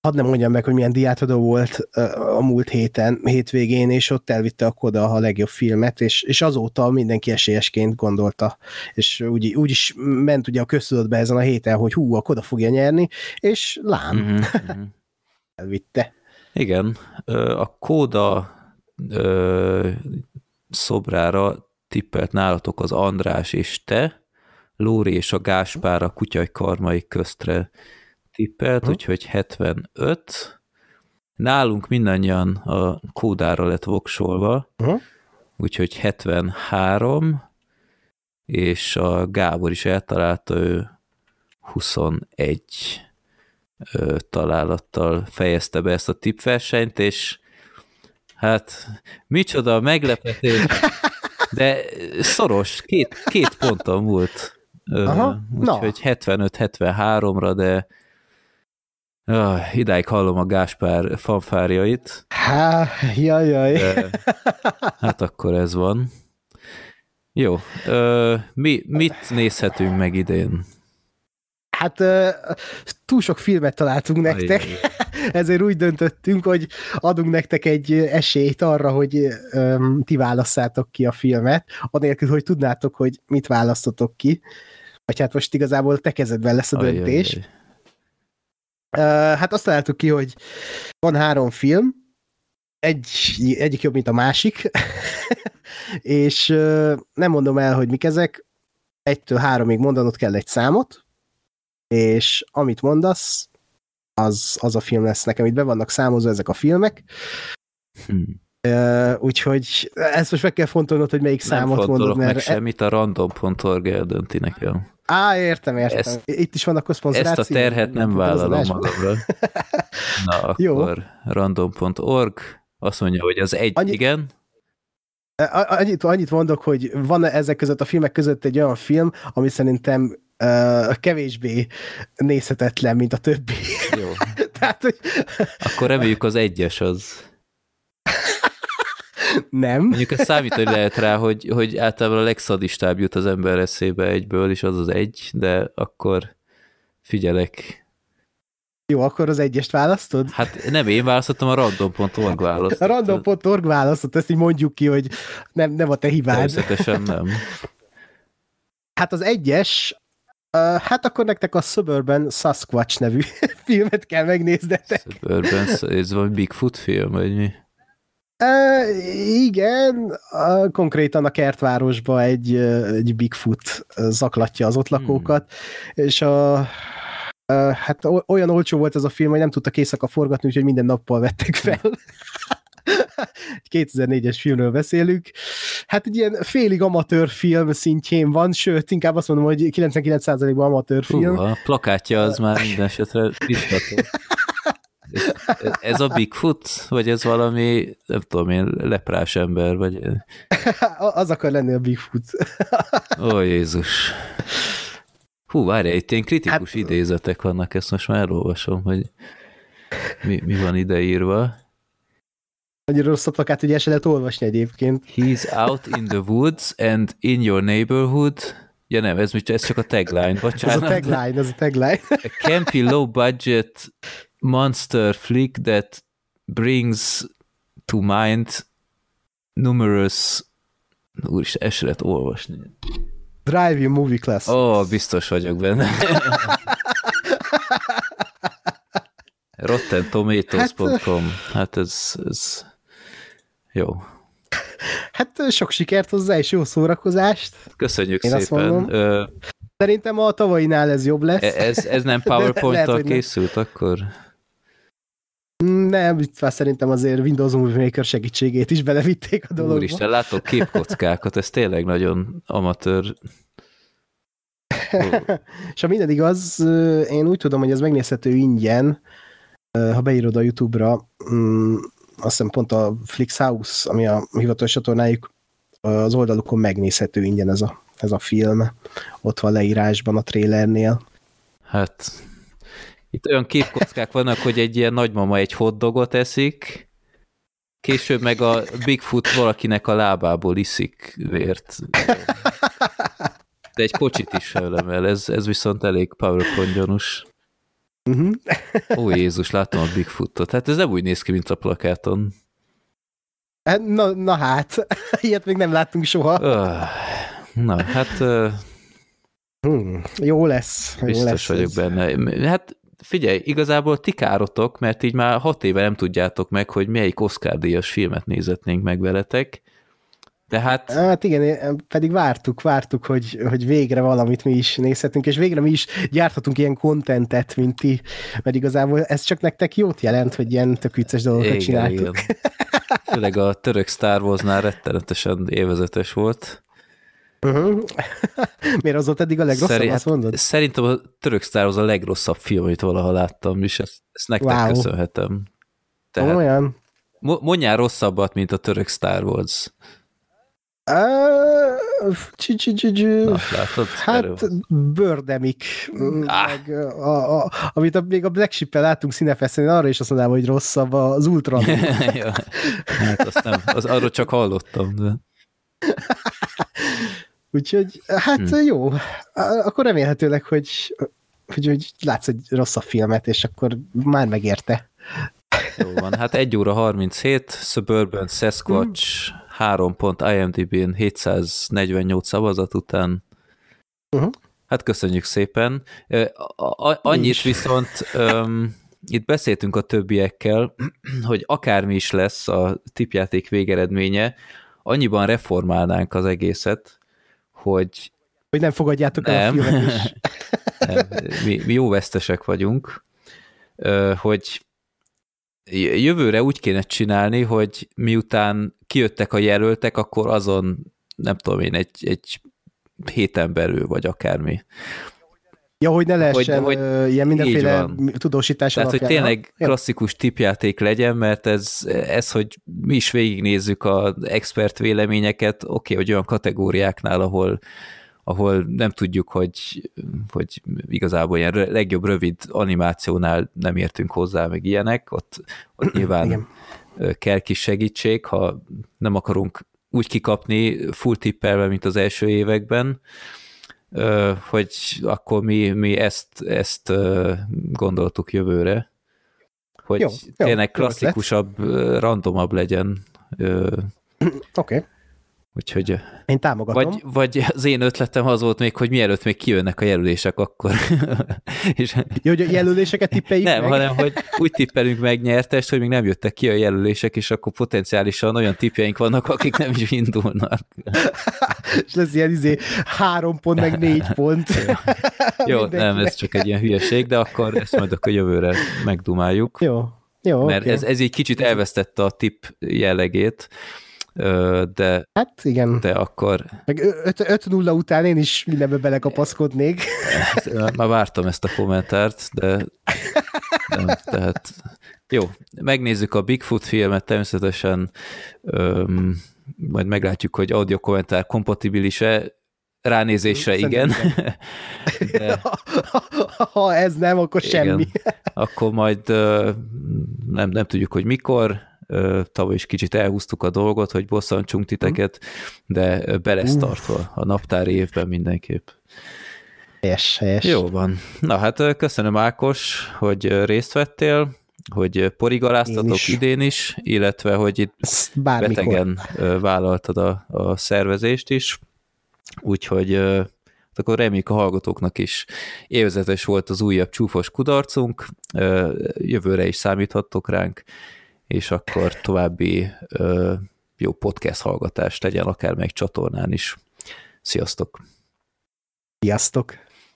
hadd nem mondjam meg, hogy milyen díjátadó volt a múlt héten, hétvégén, és ott elvitte a Kóda a legjobb filmet, és, és azóta mindenki esélyesként gondolta. És úgy, úgy is ment ugye a köztudatba ezen a héten, hogy hú, a Kóda fogja nyerni, és lám, mm-hmm. elvitte. Igen, a Kóda ö, szobrára tippelt nálatok az András és te, Lóri és a Gáspár a Kutyai karmai köztre tippelt, uh-huh. úgyhogy hetvenöt. Nálunk mindannyian a Kódára lett voksolva, uh-huh. úgyhogy hetvenhárom, és a Gábor is eltalálta, ő huszonegy ö, találattal fejezte be ezt a tippversenyt, és hát micsoda meglepetés, de szoros, két, két ponton múlt. Uh-huh. Úgyhogy hetvenöt hetvenháromra, de ah, idáig hallom a Gáspár fanfárjait. Há, jaj, jaj. De, hát akkor ez van. Jó, ö, mi, mit nézhetünk meg idén? Hát ö, túl sok filmet találtunk nektek, ezért úgy döntöttünk, hogy adunk nektek egy esélyt arra, hogy ö, ti válasszátok ki a filmet, anélkül, hogy tudnátok, hogy mit választotok ki. Vagy hát most igazából te kezedben lesz a ajj, döntés. Ajj, ajj. Hát azt találtuk ki, hogy van három film, egy, egyik jobb, mint a másik, és nem mondom el, hogy mik ezek, egytől háromig mondanod kell egy számot, és amit mondasz, az, az a film lesz nekem, itt be vannak számozva ezek a filmek, hmm. úgyhogy ezt most meg kell fontolnod, hogy melyik nem számot mondod, mert... meg semmit, a random pont org eldönti nekem. Á, értem, értem. Ezt, Itt is van a szponzoráció. Ezt a terhet nem vállalom magamra. Na, akkor jó. random pont org azt mondja, hogy az egy, annyit, igen. Annyit, annyit mondok, hogy van ezek között, a filmek között egy olyan film, ami szerintem uh, kevésbé nézhetetlen, mint a többi. Jó. Tehát, hogy... Akkor reméljük az egyes az... Nem. Mondjuk ezt számít, hogy lehet rá, hogy, hogy általában a legszadistább jut az ember eszébe egyből, és az az egy, de akkor figyelek. Jó, akkor az egyest választod? Hát nem én választottam, a random pont org választott. A random pont org választott, ezt így mondjuk ki, hogy nem, nem a te hibád. Természetesen nem. Hát az egyes, hát akkor nektek a Suburban Sasquatch nevű filmet kell megnéznetek. Suburban, ez van Bigfoot film, vagy mi? Uh, igen, uh, konkrétan a kertvárosban egy, uh, egy Bigfoot zaklatja az ott lakókat, hmm. és a, uh, hát olyan olcsó volt ez a film, hogy nem tudtak éjszaka forgatni, úgyhogy minden nappal vettek fel. egy kétezer-négyes filmről beszélünk. Hát egy ilyen félig amatőr film szintjén van, sőt, inkább azt mondom, hogy kilencvenkilenc százalékban amatőr film. Hú, a plakátja az már minden esetre biztató. Ez, ez a Bigfoot? Vagy ez valami, nem tudom én, leprás ember? Vagy... Az akar lenni a Bigfoot. Ó, Jézus. Hú, várjál, itt ilyen kritikus hát... idézetek vannak, ezt most már elolvasom, hogy mi, mi van ideírva. Annyira rossz a plakát, hogy el se lehet olvasni egyébként. He's out in the woods and in your neighborhood. Ja nem, ez, ez csak a tagline, bocsánat. Ez a tagline, ez a tagline. A campy low budget monster flick that brings to mind numerous... Úristen, el se lehet olvasni. Drive-in movie class. Ó, oh, biztos vagyok benne. rotten tomatoes dot com. Hát ez, ez... Jó. Hát sok sikert hozzá, és jó szórakozást. Köszönjük én szépen. Ö... Szerintem a tavainál ez jobb lesz. Ez, ez nem PowerPoint-tal készült nem. Akkor? Nem, szerintem azért Windows Movie Maker segítségét is belevitték a dologba. Úristen, látok képkockákat, ez tényleg nagyon amatőr. Oh. És ha minden igaz, én úgy tudom, hogy ez megnézhető ingyen, ha beírod a YouTube-ra, azt hiszem pont a Flix House, ami a hivatalos csatornájuk, az oldalukon megnézhető ingyen ez a, ez a film. Ott van leírásban a trailernél. Hát... Itt olyan képkockák vannak, hogy egy ilyen nagymama egy hotdogot eszik, később meg a Bigfoot valakinek a lábából iszik vért. De egy kocsit is ölemel, ez, ez viszont elég PowerPoint gyanús. Uh-huh. Ó Jézus, látom a Bigfootot. Hát ez nem úgy néz ki, mint a plakáton. Na, na hát, ilyet még nem láttunk soha. Na, hát... Hmm. Jó lesz. Jó biztos lesz vagyok ez. Benne. Hát figyelj, igazából ti károtok, mert így már hat éve nem tudjátok meg, hogy melyik Oscar-díjas filmet nézetnénk meg veletek. De hát... hát igen, pedig vártuk, vártuk, hogy, hogy végre valamit mi is nézhetünk, és végre mi is gyárthatunk ilyen kontentet, mint ti, mert igazából ez csak nektek jót jelent, hogy ilyen tök vicces dolgokat igen, csináltuk. Igen. Főleg a török Star Warsnál rettenetesen élvezetes volt. Uh-huh. Miért az volt eddig a legrosszabb, Szerint, azt mondod? Szerintem a török Star Wars a legrosszabb film, amit valaha láttam, és ezt, ezt nektek wow. köszönhetem. Tehát olyan. Mondjál rosszabbat, mint a török Star Wars. Uh, hát Birdemic, ah. meg a, a, amit a, még a Black Sheep-el láttunk színefesztén, arra is azt mondám, hogy rosszabb az Ultron. ja. Hát azt nem, az, arról csak hallottam. De... Úgyhogy, hát hmm. jó, akkor remélhetőleg, hogy, hogy, hogy látsz egy rosszabb filmet, és akkor már megérte. Jó van, hát egy óra harminchét, Suburban Sasquatch, hmm. három pont I M D B-n, hétszáznegyvennyolc szavazat után. Uh-huh. Hát köszönjük szépen. A- annyit is. Viszont um, itt beszéltünk a többiekkel, hogy akármi is lesz a tippjáték végeredménye, annyiban reformálnánk az egészet, hogy... Hogy nem fogadjátok nem, el a filmet is. nem, mi, mi jó vesztesek vagyunk, hogy jövőre úgy kéne csinálni, hogy miután kijöttek a jelöltek, akkor azon, nem tudom én, egy, egy héten belül, vagy akármi. Ja, hogy ne lehessen hogy, hogy ilyen mindenféle tudósítás tehát, alapján. Tehát, hogy tényleg ha? klasszikus tippjáték legyen, mert ez, ez, hogy mi is végignézzük az expert véleményeket, oké, okay, hogy olyan kategóriáknál, ahol, ahol nem tudjuk, hogy, hogy igazából ilyen legjobb rövid animációnál nem értünk hozzá, meg ilyenek, ott, ott nyilván igen. kell kis segítség, ha nem akarunk úgy kikapni full tippelve, mint az első években, hogy akkor mi, mi ezt, ezt gondoltuk jövőre, hogy jó, jó, tényleg klasszikusabb, lesz. randomabb legyen. Oké. Okay. Úgyhogy... Én támogatom. Vagy, vagy az én ötletem az volt még, hogy mielőtt még kijönnek a jelölések, akkor... és... Jó, hogy a jelöléseket tippeljük nem, meg? Hanem, hogy úgy tippelünk meg nyertest, hogy még nem jöttek ki a jelölések, és akkor potenciálisan olyan tippjeink vannak, akik nem is indulnak. és lesz ilyen izé három pont, meg négy pont. Jó, nem, ez csak egy ilyen hülyeség, de akkor ezt majd akkor jövőre megdumáljuk. Jó. Jó, mert okay. ez, ez így kicsit elvesztette a tip jellegét, de, hát igen. de akkor... öt nulla után én is mindenbe belekapaszkodnék. Már vártam ezt a kommentárt, de nem, tehát... Jó, megnézzük a Bigfoot filmet, természetesen öm, majd meglátjuk, hogy audio kommentár kompatibilis-e. Ránézésre szerintem igen. igen. De... ha ez nem, akkor igen. semmi. Akkor majd nem, nem tudjuk, hogy mikor. Tavaly is kicsit elhúztuk a dolgot, hogy bosszantsunk titeket, de be lesz tartva a naptári évben mindenképp. Helyes, helyes. Jó van. Na hát köszönöm, Ákos, hogy részt vettél, hogy porigaláztatok is. idén is, illetve hogy itt bármikor betegen vállaltad a, a szervezést is. Úgyhogy akkor reméljük a hallgatóknak is élvezetes volt az újabb csúfos kudarcunk, jövőre is számíthattok ránk, és akkor további jó podcast hallgatást legyen, akár meg csatornán is. Sziasztok! Sziasztok!